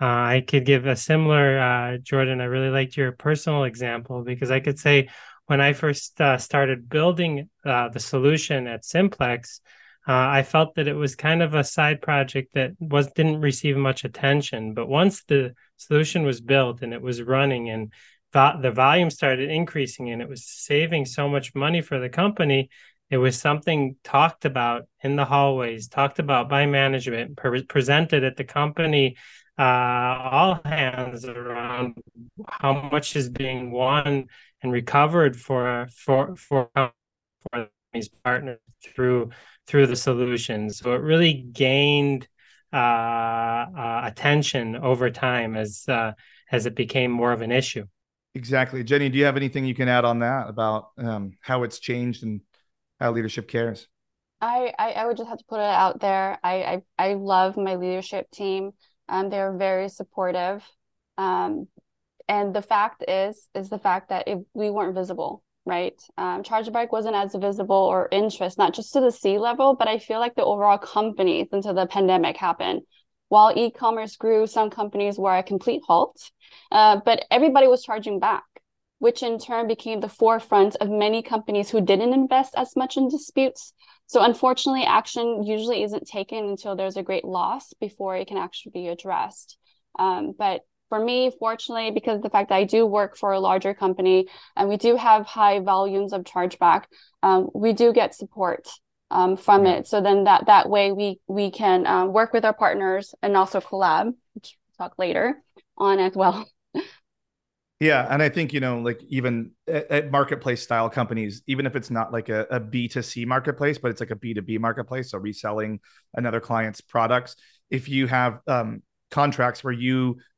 I could give a similar, Jordan, I really liked your personal example, because I could say, when I first started building the solution at Simplex, I felt that it was kind of a side project that didn't receive much attention. But once the solution was built and it was running and the volume started increasing and it was saving so much money for the company, it was something talked about in the hallways, talked about by management, presented at the company, all hands around how much is being won and recovered for these partners through the solutions. So it really gained attention over time as it became more of an issue. Exactly. Jenny, do you have anything you can add on that about how it's changed and how leadership cares? I would just have to put it out there. I love my leadership team. They're very supportive. And the fact is the fact that we weren't visible, right? Chargeback wasn't as visible or interest, not just to the C level, but I feel like the overall companies until the pandemic happened. While e-commerce grew, some companies were a complete halt, but everybody was charging back, which in turn became the forefront of many companies who didn't invest as much in disputes. So unfortunately, action usually isn't taken until there's a great loss before it can actually be addressed. But for me, fortunately, because of the fact that I do work for a larger company and we do have high volumes of chargeback, we do get support from it. So then that way we can work with our partners and also collab, which we'll talk later on as well. Yeah. And I think, you know, like even at marketplace style companies, even if it's not like a B2C marketplace, but it's like a B2B marketplace, so reselling another client's products, if you have contracts where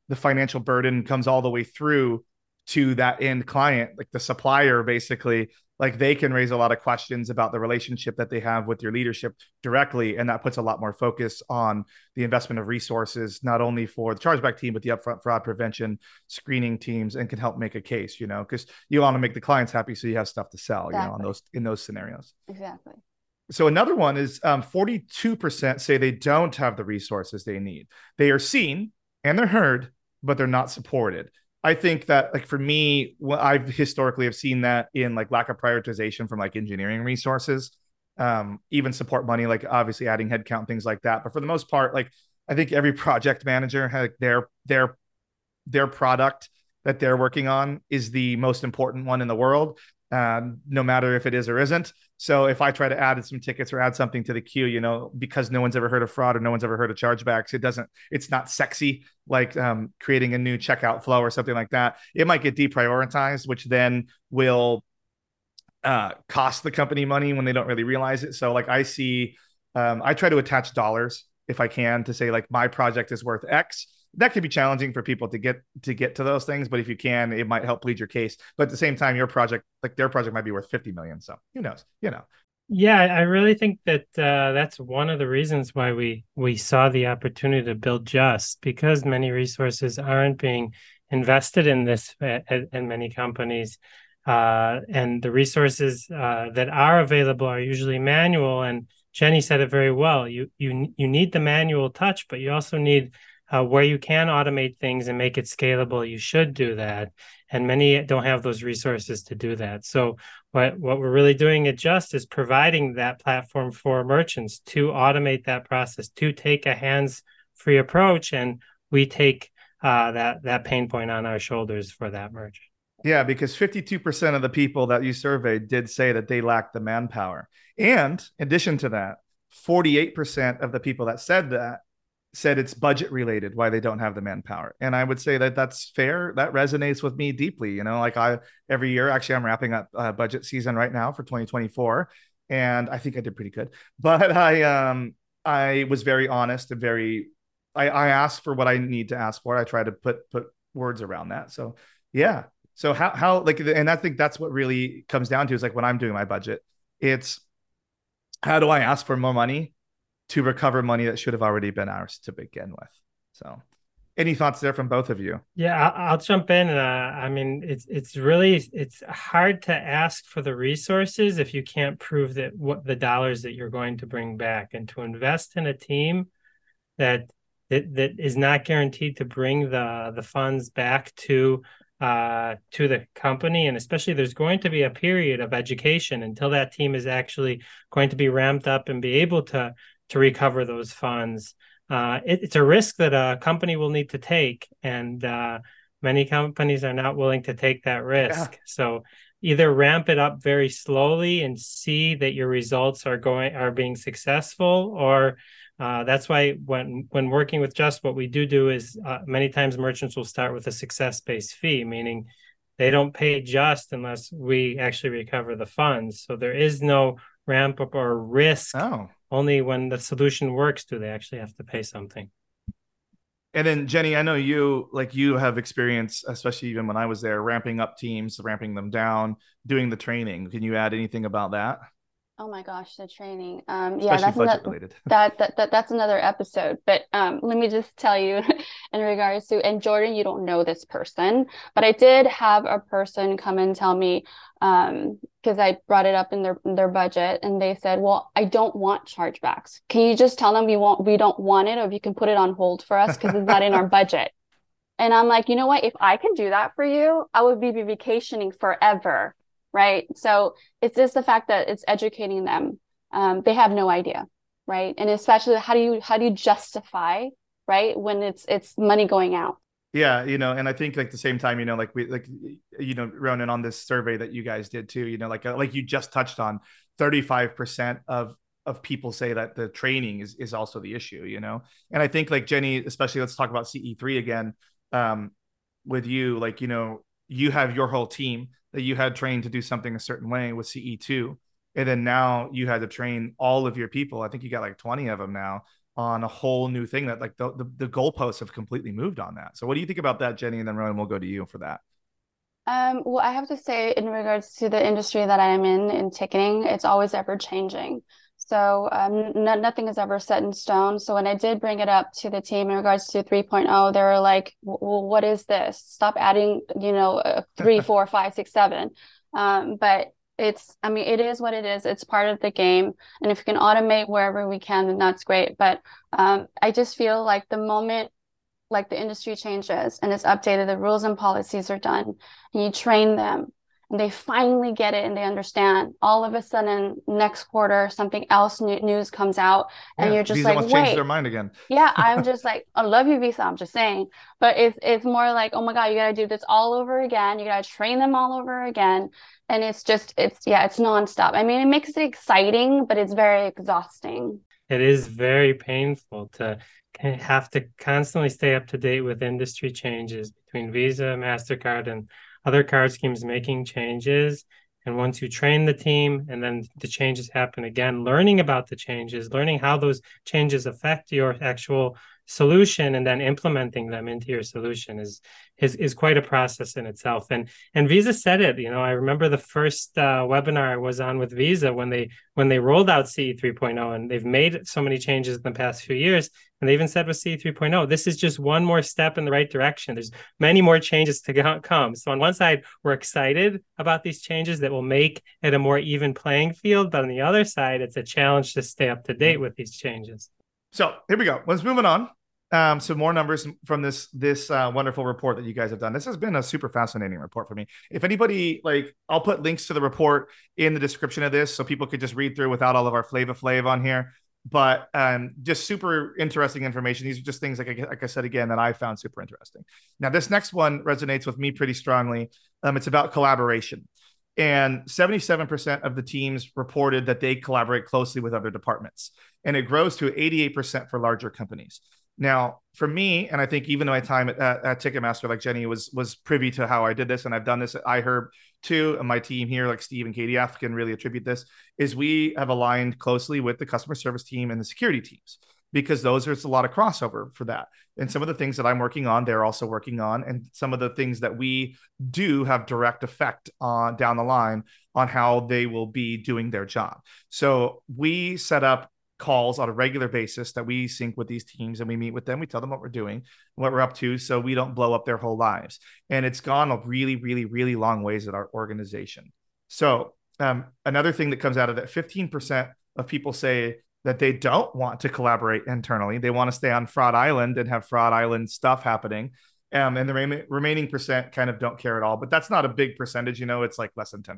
the financial burden comes all the way through to that end client, like the supplier, basically, like they can raise a lot of questions about the relationship that they have with your leadership directly. And that puts a lot more focus on the investment of resources, not only for the chargeback team, but the upfront fraud prevention screening teams, and can help make a case, you know, because you want to make the clients happy. So you have stuff to sell, exactly. You know, in those scenarios. Exactly. So another one is 42% say they don't have the resources they need. They are seen and they're heard, but they're not supported. I think that, like, for me, what I've historically have seen that in, like, lack of prioritization from, like, engineering resources, even support money, like obviously adding headcount, things like that. But for the most part, like, I think every project manager had, like, their product that they're working on is the most important one in the world, no matter if it is or isn't. So if I try to add some tickets or add something to the queue, you know, because no one's ever heard of fraud or no one's ever heard of chargebacks, it's not sexy, like creating a new checkout flow or something like that. It might get deprioritized, which then will cost the company money when they don't really realize it. So, like, I try to attach dollars if I can to say, like, my project is worth X. That could be challenging for people to get to those things, but if you can, it might help plead your case. But at the same time, your project, like their project, might be worth 50 million. So who knows? You know. Yeah, I really think that that's one of the reasons why we saw the opportunity to build Justt, because many resources aren't being invested in this in many companies, and the resources that are available are usually manual. And Jenny said it very well. You need the manual touch, but you also need where you can automate things and make it scalable, you should do that. And many don't have those resources to do that. So what we're really doing at Justt is providing that platform for merchants to automate that process, to take a hands-free approach. And we take that pain point on our shoulders for that merchant. Yeah, because 52% of the people that you surveyed did say that they lacked the manpower. And in addition to that, 48% of the people that said that said it's budget related why they don't have the manpower. And I would say that that's fair. That resonates with me deeply. You know, like every year, actually, I'm wrapping up budget season right now for 2024. And I think I did pretty good, but I was very honest and I asked for what I need to ask for. I try to put words around that. So, yeah. So how like, and I think that's what really comes down to is, like, when I'm doing my budget, it's how do I ask for more money to recover money that should have already been ours to begin with. So any thoughts there from both of you? Yeah, I'll jump in. I mean, it's hard to ask for the resources if you can't prove that what the dollars that you're going to bring back, and to invest in a team that is not guaranteed to bring the funds back to the company. And especially there's going to be a period of education until that team is actually going to be ramped up and be able to recover those funds. It's a risk that a company will need to take, and many companies are not willing to take that risk. Yeah. So either ramp it up very slowly and see that your results are being successful, or that's why when working with Justt, what we do is many times merchants will start with a success-based fee, meaning they don't pay Justt unless we actually recover the funds. So there is no ramp up or risk. Oh. Only when the solution works do they actually have to pay something. And then Jenny, I know you have experience, especially even when I was there, ramping up teams, ramping them down, doing the training. Can you add anything about that? Oh my gosh, the training. Yeah, that's budget related. That's another episode. But let me just tell you, in regards to, and Jordan, you don't know this person, but I did have a person come and tell me, because I brought it up in their budget, and they said, well, I don't want chargebacks. Can you just tell them we don't want it, or if you can put it on hold for us because it's not in our budget? And I'm like, you know what? If I can do that for you, I would be vacationing forever. Right. So it's just the fact that it's educating them. They have no idea. Right. And especially how do you justify, right, when it's money going out? Yeah. You know, and I think, like, at the same time, you know, like Roenen, on this survey that you guys did too, you know, like you just touched on, 35% of people say that the training is also the issue, you know? And I think, like, Jenny, especially, let's talk about CE3 again, with you, like, you know, you have your whole team that you had trained to do something a certain way with CE2. And then now you had to train all of your people. I think you got like 20 of them now on a whole new thing that, like, the goalposts have completely moved on that. So what do you think about that, Jenny? And then Roenen, we'll go to you for that. Well, I have to say, in regards to the industry that I am in ticketing, it's always ever changing. So nothing is ever set in stone. So when I did bring it up to the team in regards to 3.0, they were like, well, what is this? Stop adding, you know, 3, 4, 5, 6, 7. But it's, I mean, it is what it is. It's part of the game. And if we can automate wherever we can, then that's great. But I just feel like the moment, like, the industry changes and it's updated, the rules and policies are done, and you train them, and they finally get it and they understand, all of a sudden next quarter something else news comes out, and you're just Visa, like, wait, change their mind again. Yeah, I'm just like, I love you, Visa, I'm just saying, but it's more like, oh my god, you gotta do this all over again, you gotta train them all over again. And it's nonstop. I mean, it makes it exciting, but it's very exhausting. It is very painful to have to constantly stay up to date with industry changes between Visa, MasterCard, and other card schemes making changes. And once you train the team and then the changes happen again, learning about the changes, learning how those changes affect your actual solution, and then implementing them into your solution is quite a process in itself. And Visa said it, you know, I remember the first webinar I was on with Visa when they rolled out CE 3.0, and they've made so many changes in the past few years. And they even said with CE 3.0, this is just one more step in the right direction. There's many more changes to come. So on one side, we're excited about these changes that will make it a more even playing field. But on the other side, it's a challenge to stay up to date with these changes. So here we go. Let's move on. Some more numbers from this wonderful report that you guys have done. This has been a super fascinating report for me. If anybody, like, I'll put links to the report in the description of this so people could just read through without all of our Flava Flav on here. But just super interesting information. These are just things, like I said again, that I found super interesting. Now, this next one resonates with me pretty strongly. It's about collaboration. And 77% of the teams reported that they collaborate closely with other departments. And it grows to 88% for larger companies. Now, for me, and I think even my time at Ticketmaster, like Jenny, was privy to how I did this, and I've done this at iHerb too, and my team here, like Steve and Katie F, can really attribute this, is we have aligned closely with the customer service team and the security teams, because there's a lot of crossover for that. And some of the things that I'm working on, they're also working on, and some of the things that we do have direct effect on down the line on how they will be doing their job. So we set up calls on a regular basis that we sync with these teams, and we meet with them. We tell them what we're doing, what we're up to, so we don't blow up their whole lives. And it's gone a really, really, really long ways at our organization. So another thing that comes out of that, 15% of people say that they don't want to collaborate internally. They want to stay on Fraud Island and have Fraud Island stuff happening. And the remaining percent kind of don't care at all, but that's not a big percentage, you know, it's like less than 10%.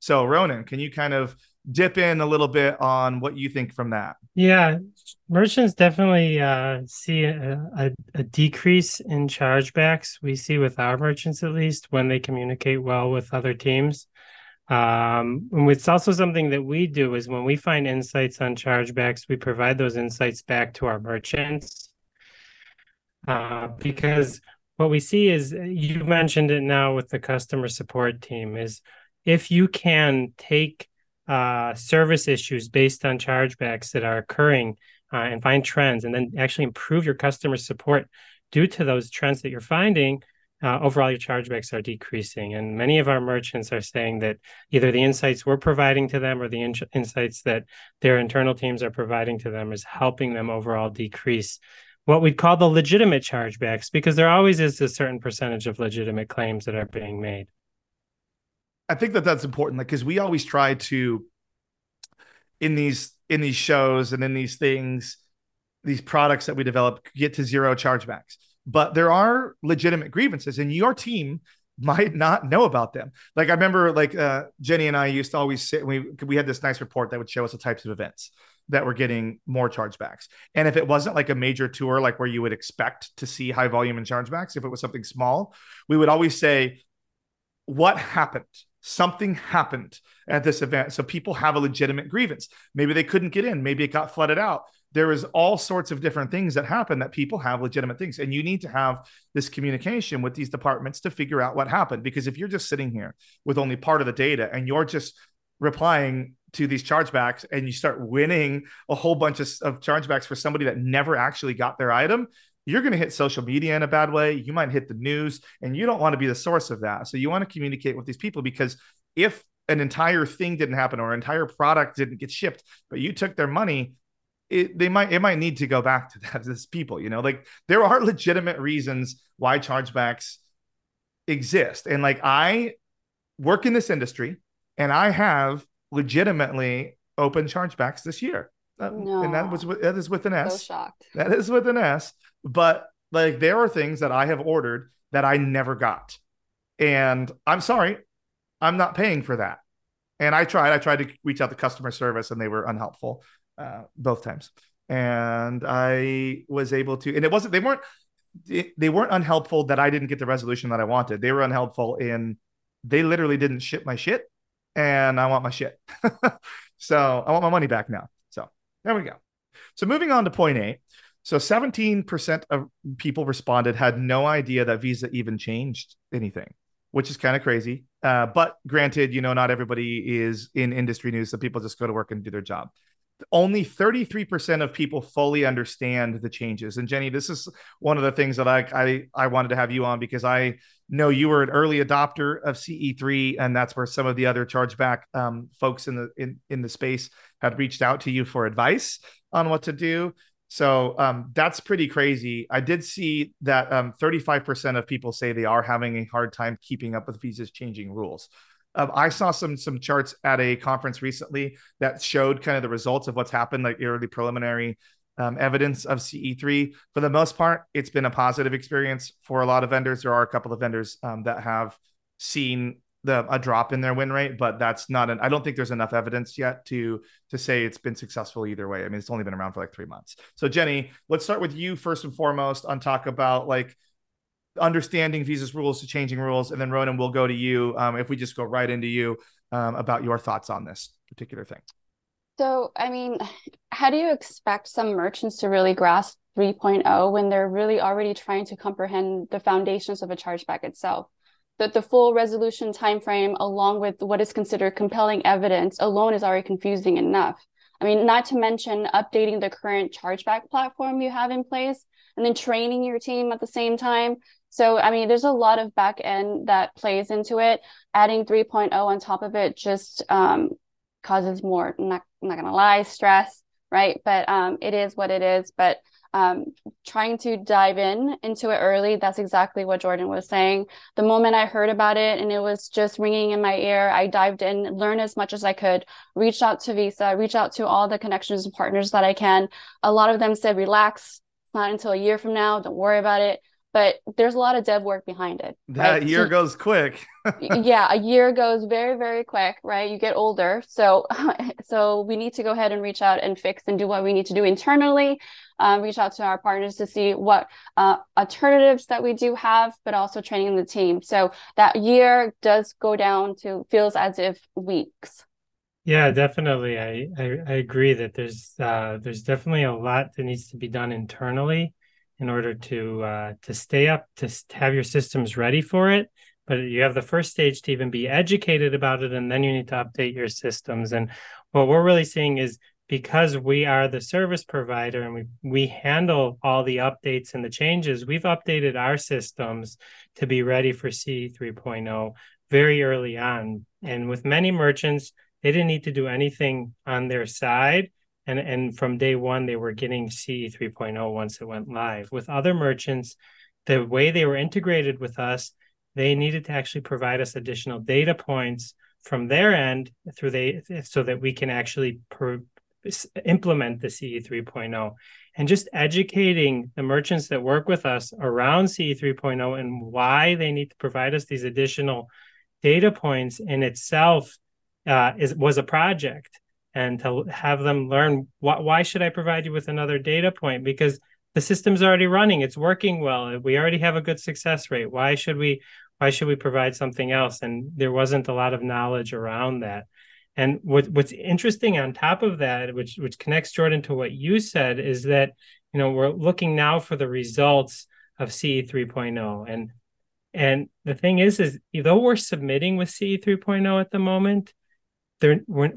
So Roenen, can you kind of dip in a little bit on what you think from that? Yeah, merchants definitely see a decrease in chargebacks. We see with our merchants, at least, when they communicate well with other teams. And it's also something that we do is when we find insights on chargebacks, we provide those insights back to our merchants. Because what we see is, you mentioned it now with the customer support team, is if you can take service issues based on chargebacks that are occurring and find trends, and then actually improve your customer support due to those trends that you're finding, overall your chargebacks are decreasing. And many of our merchants are saying that either the insights we're providing to them or the insights that their internal teams are providing to them is helping them overall decrease what we'd call the legitimate chargebacks, because there always is a certain percentage of legitimate claims that are being made. I think that that's important, like, because we always try to, in these shows and in these things, these products that we develop, get to zero chargebacks. But there are legitimate grievances, and your team might not know about them. Like, I remember, like, Jenny and I used to always sit, we had this nice report that would show us the types of events that were getting more chargebacks. And if it wasn't like a major tour, like where you would expect to see high volume in chargebacks, if it was something small, we would always say, what happened? Something happened at this event. So people have a legitimate grievance. Maybe they couldn't get in. Maybe it got flooded out. There is all sorts of different things that happen that people have legitimate things. And you need to have this communication with these departments to figure out what happened. Because if you're just sitting here with only part of the data and you're just replying to these chargebacks and you start winning a whole bunch of chargebacks for somebody that never actually got their item, you're going to hit social media in a bad way. You might hit the news, and you don't want to be the source of that. So you want to communicate with these people, because if an entire thing didn't happen or an entire product didn't get shipped, but you took their money, it might need to go back to that, these people, you know, like there are legitimate reasons why chargebacks exist. And like, I work in this industry and I have legitimately open chargebacks this year. No. And that is with an S. So shocked. That is with an S. But like, there are things that I have ordered that I never got. And I'm sorry, I'm not paying for that. And I tried to reach out to customer service and they were unhelpful both times. And I was able to, and they weren't unhelpful that I didn't get the resolution that I wanted. They were unhelpful in, they literally didn't ship my shit and I want my shit. So I want my money back now. So there we go. So moving on to point 8. So 17% of people responded had no idea that Visa even changed anything, which is kind of crazy. But granted, you know, not everybody is in industry news, so people just go to work and do their job. Only 33% of people fully understand the changes. And Jenny, this is one of the things that I wanted to have you on, because I know you were an early adopter of CE3, and that's where some of the other chargeback folks in the space had reached out to you for advice on what to do. So that's pretty crazy. I did see that 35% of people say they are having a hard time keeping up with Visa's changing rules. I saw some charts at a conference recently that showed kind of the results of what's happened, like early preliminary evidence of CE3. For the most part, it's been a positive experience for a lot of vendors. There are a couple of vendors that have seen a drop in their win rate, but that's not I don't think there's enough evidence yet to say it's been successful either way. I mean, it's only been around for like 3 months. So Jenny, let's start with you first and foremost on talk about like understanding Visa's rules to changing rules. And then Roenen, we'll go to you if we just go right into you about your thoughts on this particular thing. So, I mean, how do you expect some merchants to really grasp 3.0 when they're really already trying to comprehend the foundations of a chargeback itself? That the full resolution timeframe, along with what is considered compelling evidence alone, is already confusing enough. I mean, not to mention updating the current chargeback platform you have in place and then training your team at the same time. So, I mean, there's a lot of back end that plays into it. Adding 3.0 on top of it just causes more, I'm not going to lie, stress, right? But it is what it is. But trying to dive into it early, that's exactly what Jordan was saying. The moment I heard about it and it was just ringing in my ear, I dived in, learned as much as I could, reached out to Visa, reached out to all the connections and partners that I can. A lot of them said, relax, not until a year from now, don't worry about it. But there's a lot of dev work behind it. That year goes quick. Yeah, a year goes very, very quick, right? You get older. So we need to go ahead and reach out and fix and do what we need to do internally, reach out to our partners to see what alternatives that we do have, but also training the team. So that year does go down to feels as if weeks. Yeah, definitely. I agree that there's definitely a lot that needs to be done internally in order to stay up, to have your systems ready for it. But you have the first stage to even be educated about it, and then you need to update your systems. And what we're really seeing is because we are the service provider and we handle all the updates and the changes, we've updated our systems to be ready for CE 3.0 very early on. And with many merchants, they didn't need to do anything on their side. And from day one, they were getting CE 3.0 once it went live. With other merchants, the way they were integrated with us, they needed to actually provide us additional data points from their end so that we can actually implement the CE 3.0. And just educating the merchants that work with us around CE 3.0 and why they need to provide us these additional data points in itself was a project. And to have them learn, why should I provide you with another data point? Because the system's already running, it's working well. We already have a good success rate. Why should we provide something else? And there wasn't a lot of knowledge around that. And what's interesting on top of that, which connects, Jordan, to what you said, is that, you know, we're looking now for the results of CE 3.0. And the thing is though we're submitting with CE 3.0 at the moment,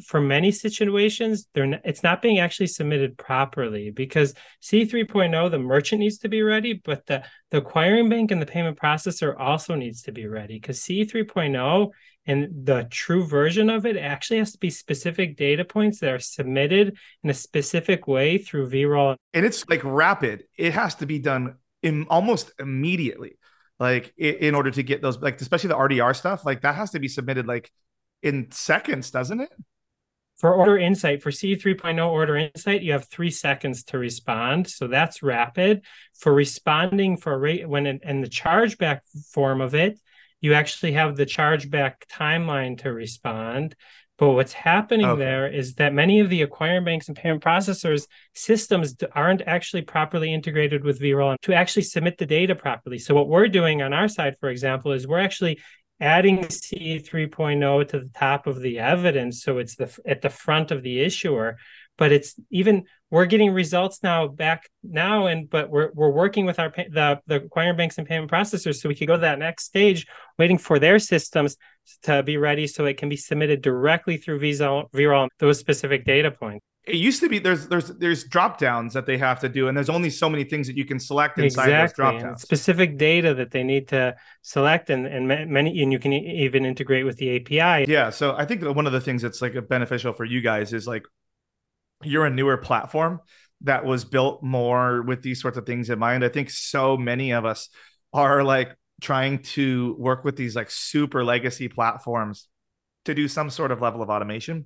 for many situations, it's not being actually submitted properly, because CE 3.0, the merchant needs to be ready, but the acquiring bank and the payment processor also needs to be ready, because CE 3.0 and the true version of it actually has to be specific data points that are submitted in a specific way through V-Roll. And it's like rapid. It has to be done almost immediately, like in order to get those, like especially the RDR stuff, like that has to be submitted like in seconds, doesn't it? For Order Insight, for CE 3.0 Order Insight, you have 3 seconds to respond. So that's rapid. For responding for rate, and the chargeback form of it, you actually have the chargeback timeline to respond. But what's happening there is that many of the acquiring banks and payment processors' systems aren't actually properly integrated with V-Roll to actually submit the data properly. So what we're doing on our side, for example, is we're actually adding CE 3.0 to the top of the evidence, so it's at the front of the issuer. But it's even, we're getting results now, but we're working with the acquiring banks and payment processors, so we could go to that next stage, waiting for their systems to be ready, so it can be submitted directly through Visa V-Roll those specific data points. It used to be there's drop downs that they have to do, and there's only so many things that you can select inside those drop downs. And specific data that they need to select, and you can even integrate with the API. Yeah, so I think that one of the things that's like beneficial for you guys is like you're a newer platform that was built more with these sorts of things in mind. I think so many of us are like trying to work with these like super legacy platforms to do some sort of level of automation.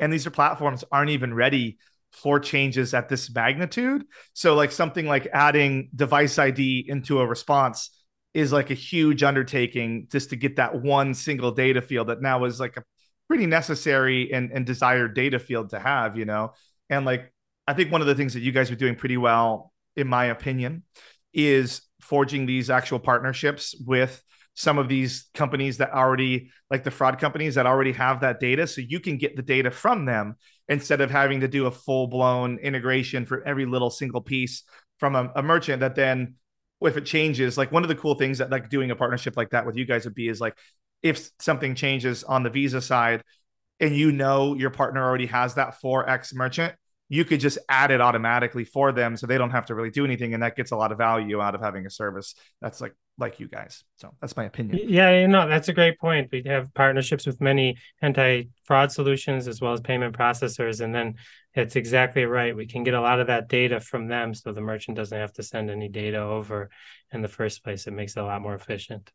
And these platforms aren't even ready for changes at this magnitude. So like something like adding device ID into a response is like a huge undertaking just to get that one single data field that now is like a pretty necessary and desired data field to have, you know? And like, I think one of the things that you guys are doing pretty well, in my opinion, is forging these actual partnerships with some of these companies that already, like the fraud companies that already have that data. So you can get the data from them instead of having to do a full-blown integration for every little single piece from a merchant that then, if it changes, like one of the cool things that like doing a partnership like that with you guys would be is like, if something changes on the Visa side and you know your partner already has that for X merchant, you could just add it automatically for them so they don't have to really do anything. And that gets a lot of value out of having a service that's like you guys. So that's my opinion. Yeah, no, that's a great point. We have partnerships with many anti-fraud solutions as well as payment processors. And then it's exactly right. We can get a lot of that data from them, so the merchant doesn't have to send any data over in the first place. It makes it a lot more efficient.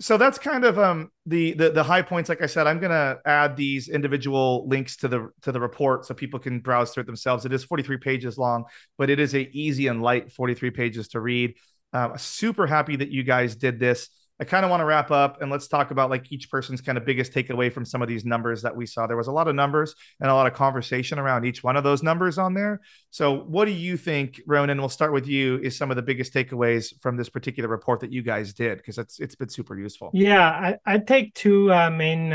So that's kind of the high points. Like I said, I'm going to add these individual links to the report so people can browse through it themselves. It is 43 pages long, but it is an easy and light 43 pages to read. Super happy that you guys did this. I kind of want to wrap up and let's talk about like each person's kind of biggest takeaway from some of these numbers that we saw. There was a lot of numbers and a lot of conversation around each one of those numbers on there. So what do you think, Roenen, we'll start with you, is some of the biggest takeaways from this particular report that you guys did? Because it's been super useful. Yeah, I'd take two main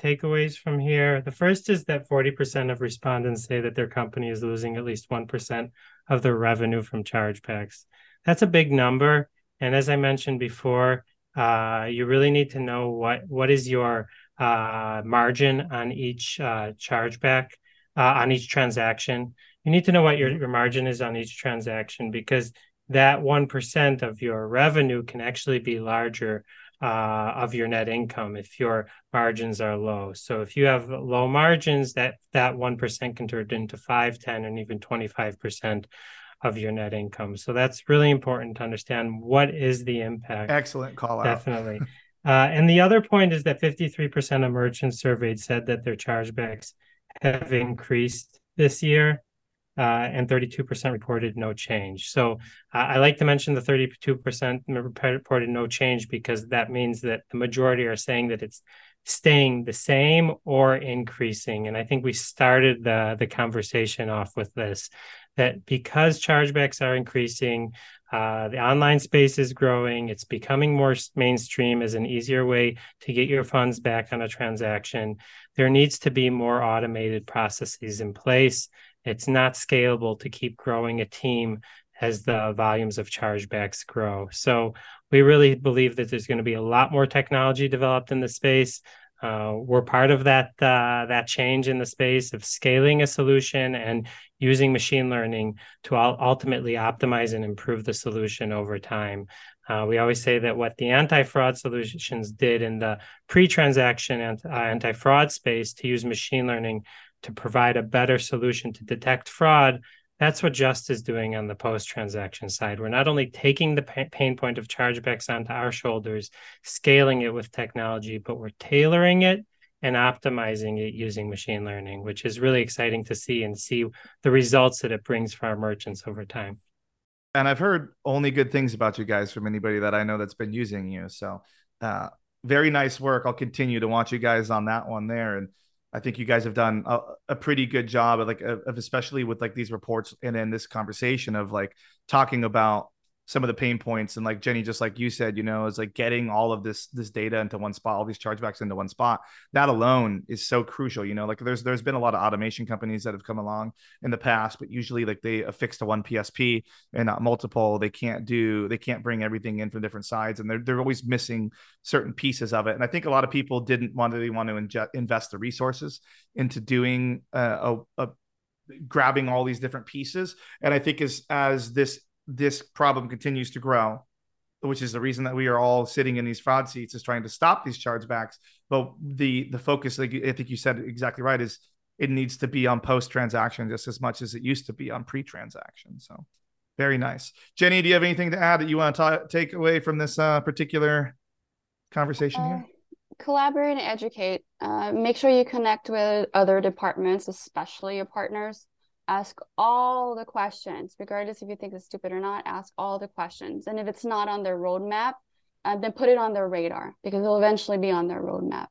takeaways from here. The first is that 40% of respondents say that their company is losing at least 1% of their revenue from chargebacks. That's a big number. And as I mentioned before, you really need to know what is your margin on each chargeback on each transaction. You need to know what your margin is on each transaction, because that 1% of your revenue can actually be larger of your net income if your margins are low. So if you have low margins, that 1% can turn into 5, 10, and even 25% of your net income. So that's really important to understand what is the impact. Excellent call out. Definitely. And the other point is that 53% of merchants surveyed said that their chargebacks have increased this year, and 32% reported no change. So I like to mention the 32% reported no change, because that means that the majority are saying that it's staying the same or increasing. And I think we started the conversation off with this, that because chargebacks are increasing, the online space is growing, it's becoming more mainstream as an easier way to get your funds back on a transaction, there needs to be more automated processes in place. It's not scalable to keep growing a team as the volumes of chargebacks grow. So we really believe that there's going to be a lot more technology developed in the space. We're part of that change in the space of scaling a solution and using machine learning to ultimately optimize and improve the solution over time. We always say that what the anti-fraud solutions did in the pre-transaction anti-fraud space to use machine learning to provide a better solution to detect fraud, that's what Justt is doing on the post-transaction side. We're not only taking the pain point of chargebacks onto our shoulders, scaling it with technology, but we're tailoring it and optimizing it using machine learning, which is really exciting to see, and see the results that it brings for our merchants over time. And I've heard only good things about you guys from anybody that I know that's been using you. So very nice work. I'll continue to watch you guys on that one there. And I think you guys have done a pretty good job of especially with like these reports, and then this conversation of like talking about some of the pain points. And like Jenny, just like you said, you know, it's like getting all of this data into one spot, all these chargebacks into one spot. That alone is so crucial. You know, like there's been a lot of automation companies that have come along in the past, but usually like they affix to one PSP and not multiple. They can't bring everything in from different sides, and they're always missing certain pieces of it. And I think a lot of people didn't want to invest the resources into doing grabbing all these different pieces. And I think as this problem continues to grow, which is the reason that we are all sitting in these fraud seats, is trying to stop these chargebacks. But the focus, like I think you said exactly right, is it needs to be on post-transaction just as much as it used to be on pre-transaction. So very nice. Jenny, do you have anything to add that you want to take away from this particular conversation here? Collaborate and educate. Make sure you connect with other departments, especially your partners. Ask all the questions, regardless if you think it's stupid or not, ask all the questions. And if it's not on their roadmap, then put it on their radar, because it'll eventually be on their roadmap.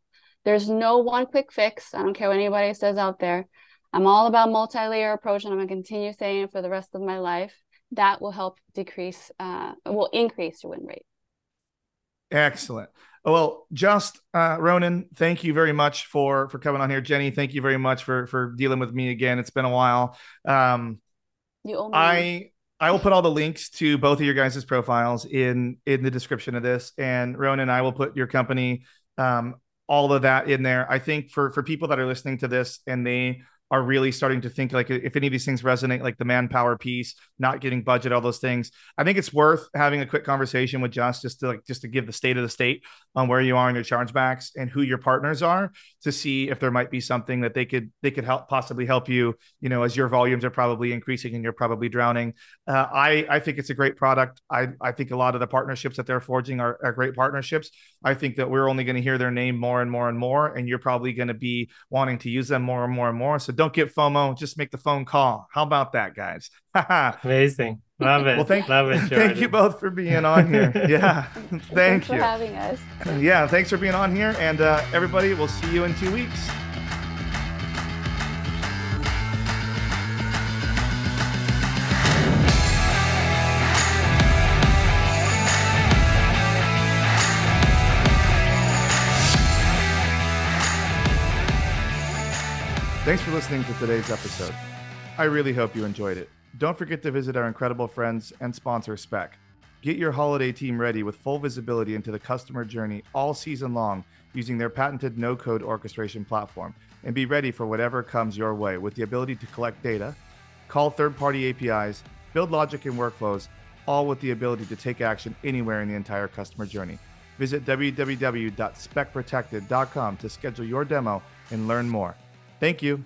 There's no one quick fix. I don't care what anybody says out there. I'm all about multi-layer approach, and I'm going to continue saying it for the rest of my life. That will help increase your win rate. Excellent. Well, Justt, Roenen, thank you very much for coming on here. Jenny, thank you very much for dealing with me again. It's been a while. I will put all the links to both of your guys' profiles in the description of this. And Roenen, I will put your company, all of that in there. I think for people that are listening to this and they are really starting to think, like, if any of these things resonate, like the manpower piece, not getting budget, all those things, I think it's worth having a quick conversation with Justt just to give the state of the state on where you are in your chargebacks and who your partners are, to see if there might be something that they could possibly help you, you know, as your volumes are probably increasing and you're probably drowning. I think it's a great product. I think a lot of the partnerships that they're forging are great partnerships. I think that we're only going to hear their name more and more and more, and you're probably going to be wanting to use them more and more and more. So don't get FOMO. Just make the phone call. How about that, guys? Amazing. Love it. Well, thank you both for being on here. Yeah. Thanks for having us. Yeah. Thanks for being on here. And everybody, we'll see you in 2 weeks. Thanks for listening to today's episode. I really hope you enjoyed it. Don't forget to visit our incredible friends and sponsor, Spec. Get your holiday team ready with full visibility into the customer journey all season long using their patented no-code orchestration platform, and be ready for whatever comes your way with the ability to collect data, call third-party APIs, build logic and workflows, all with the ability to take action anywhere in the entire customer journey. Visit www.specprotected.com to schedule your demo and learn more. Thank you.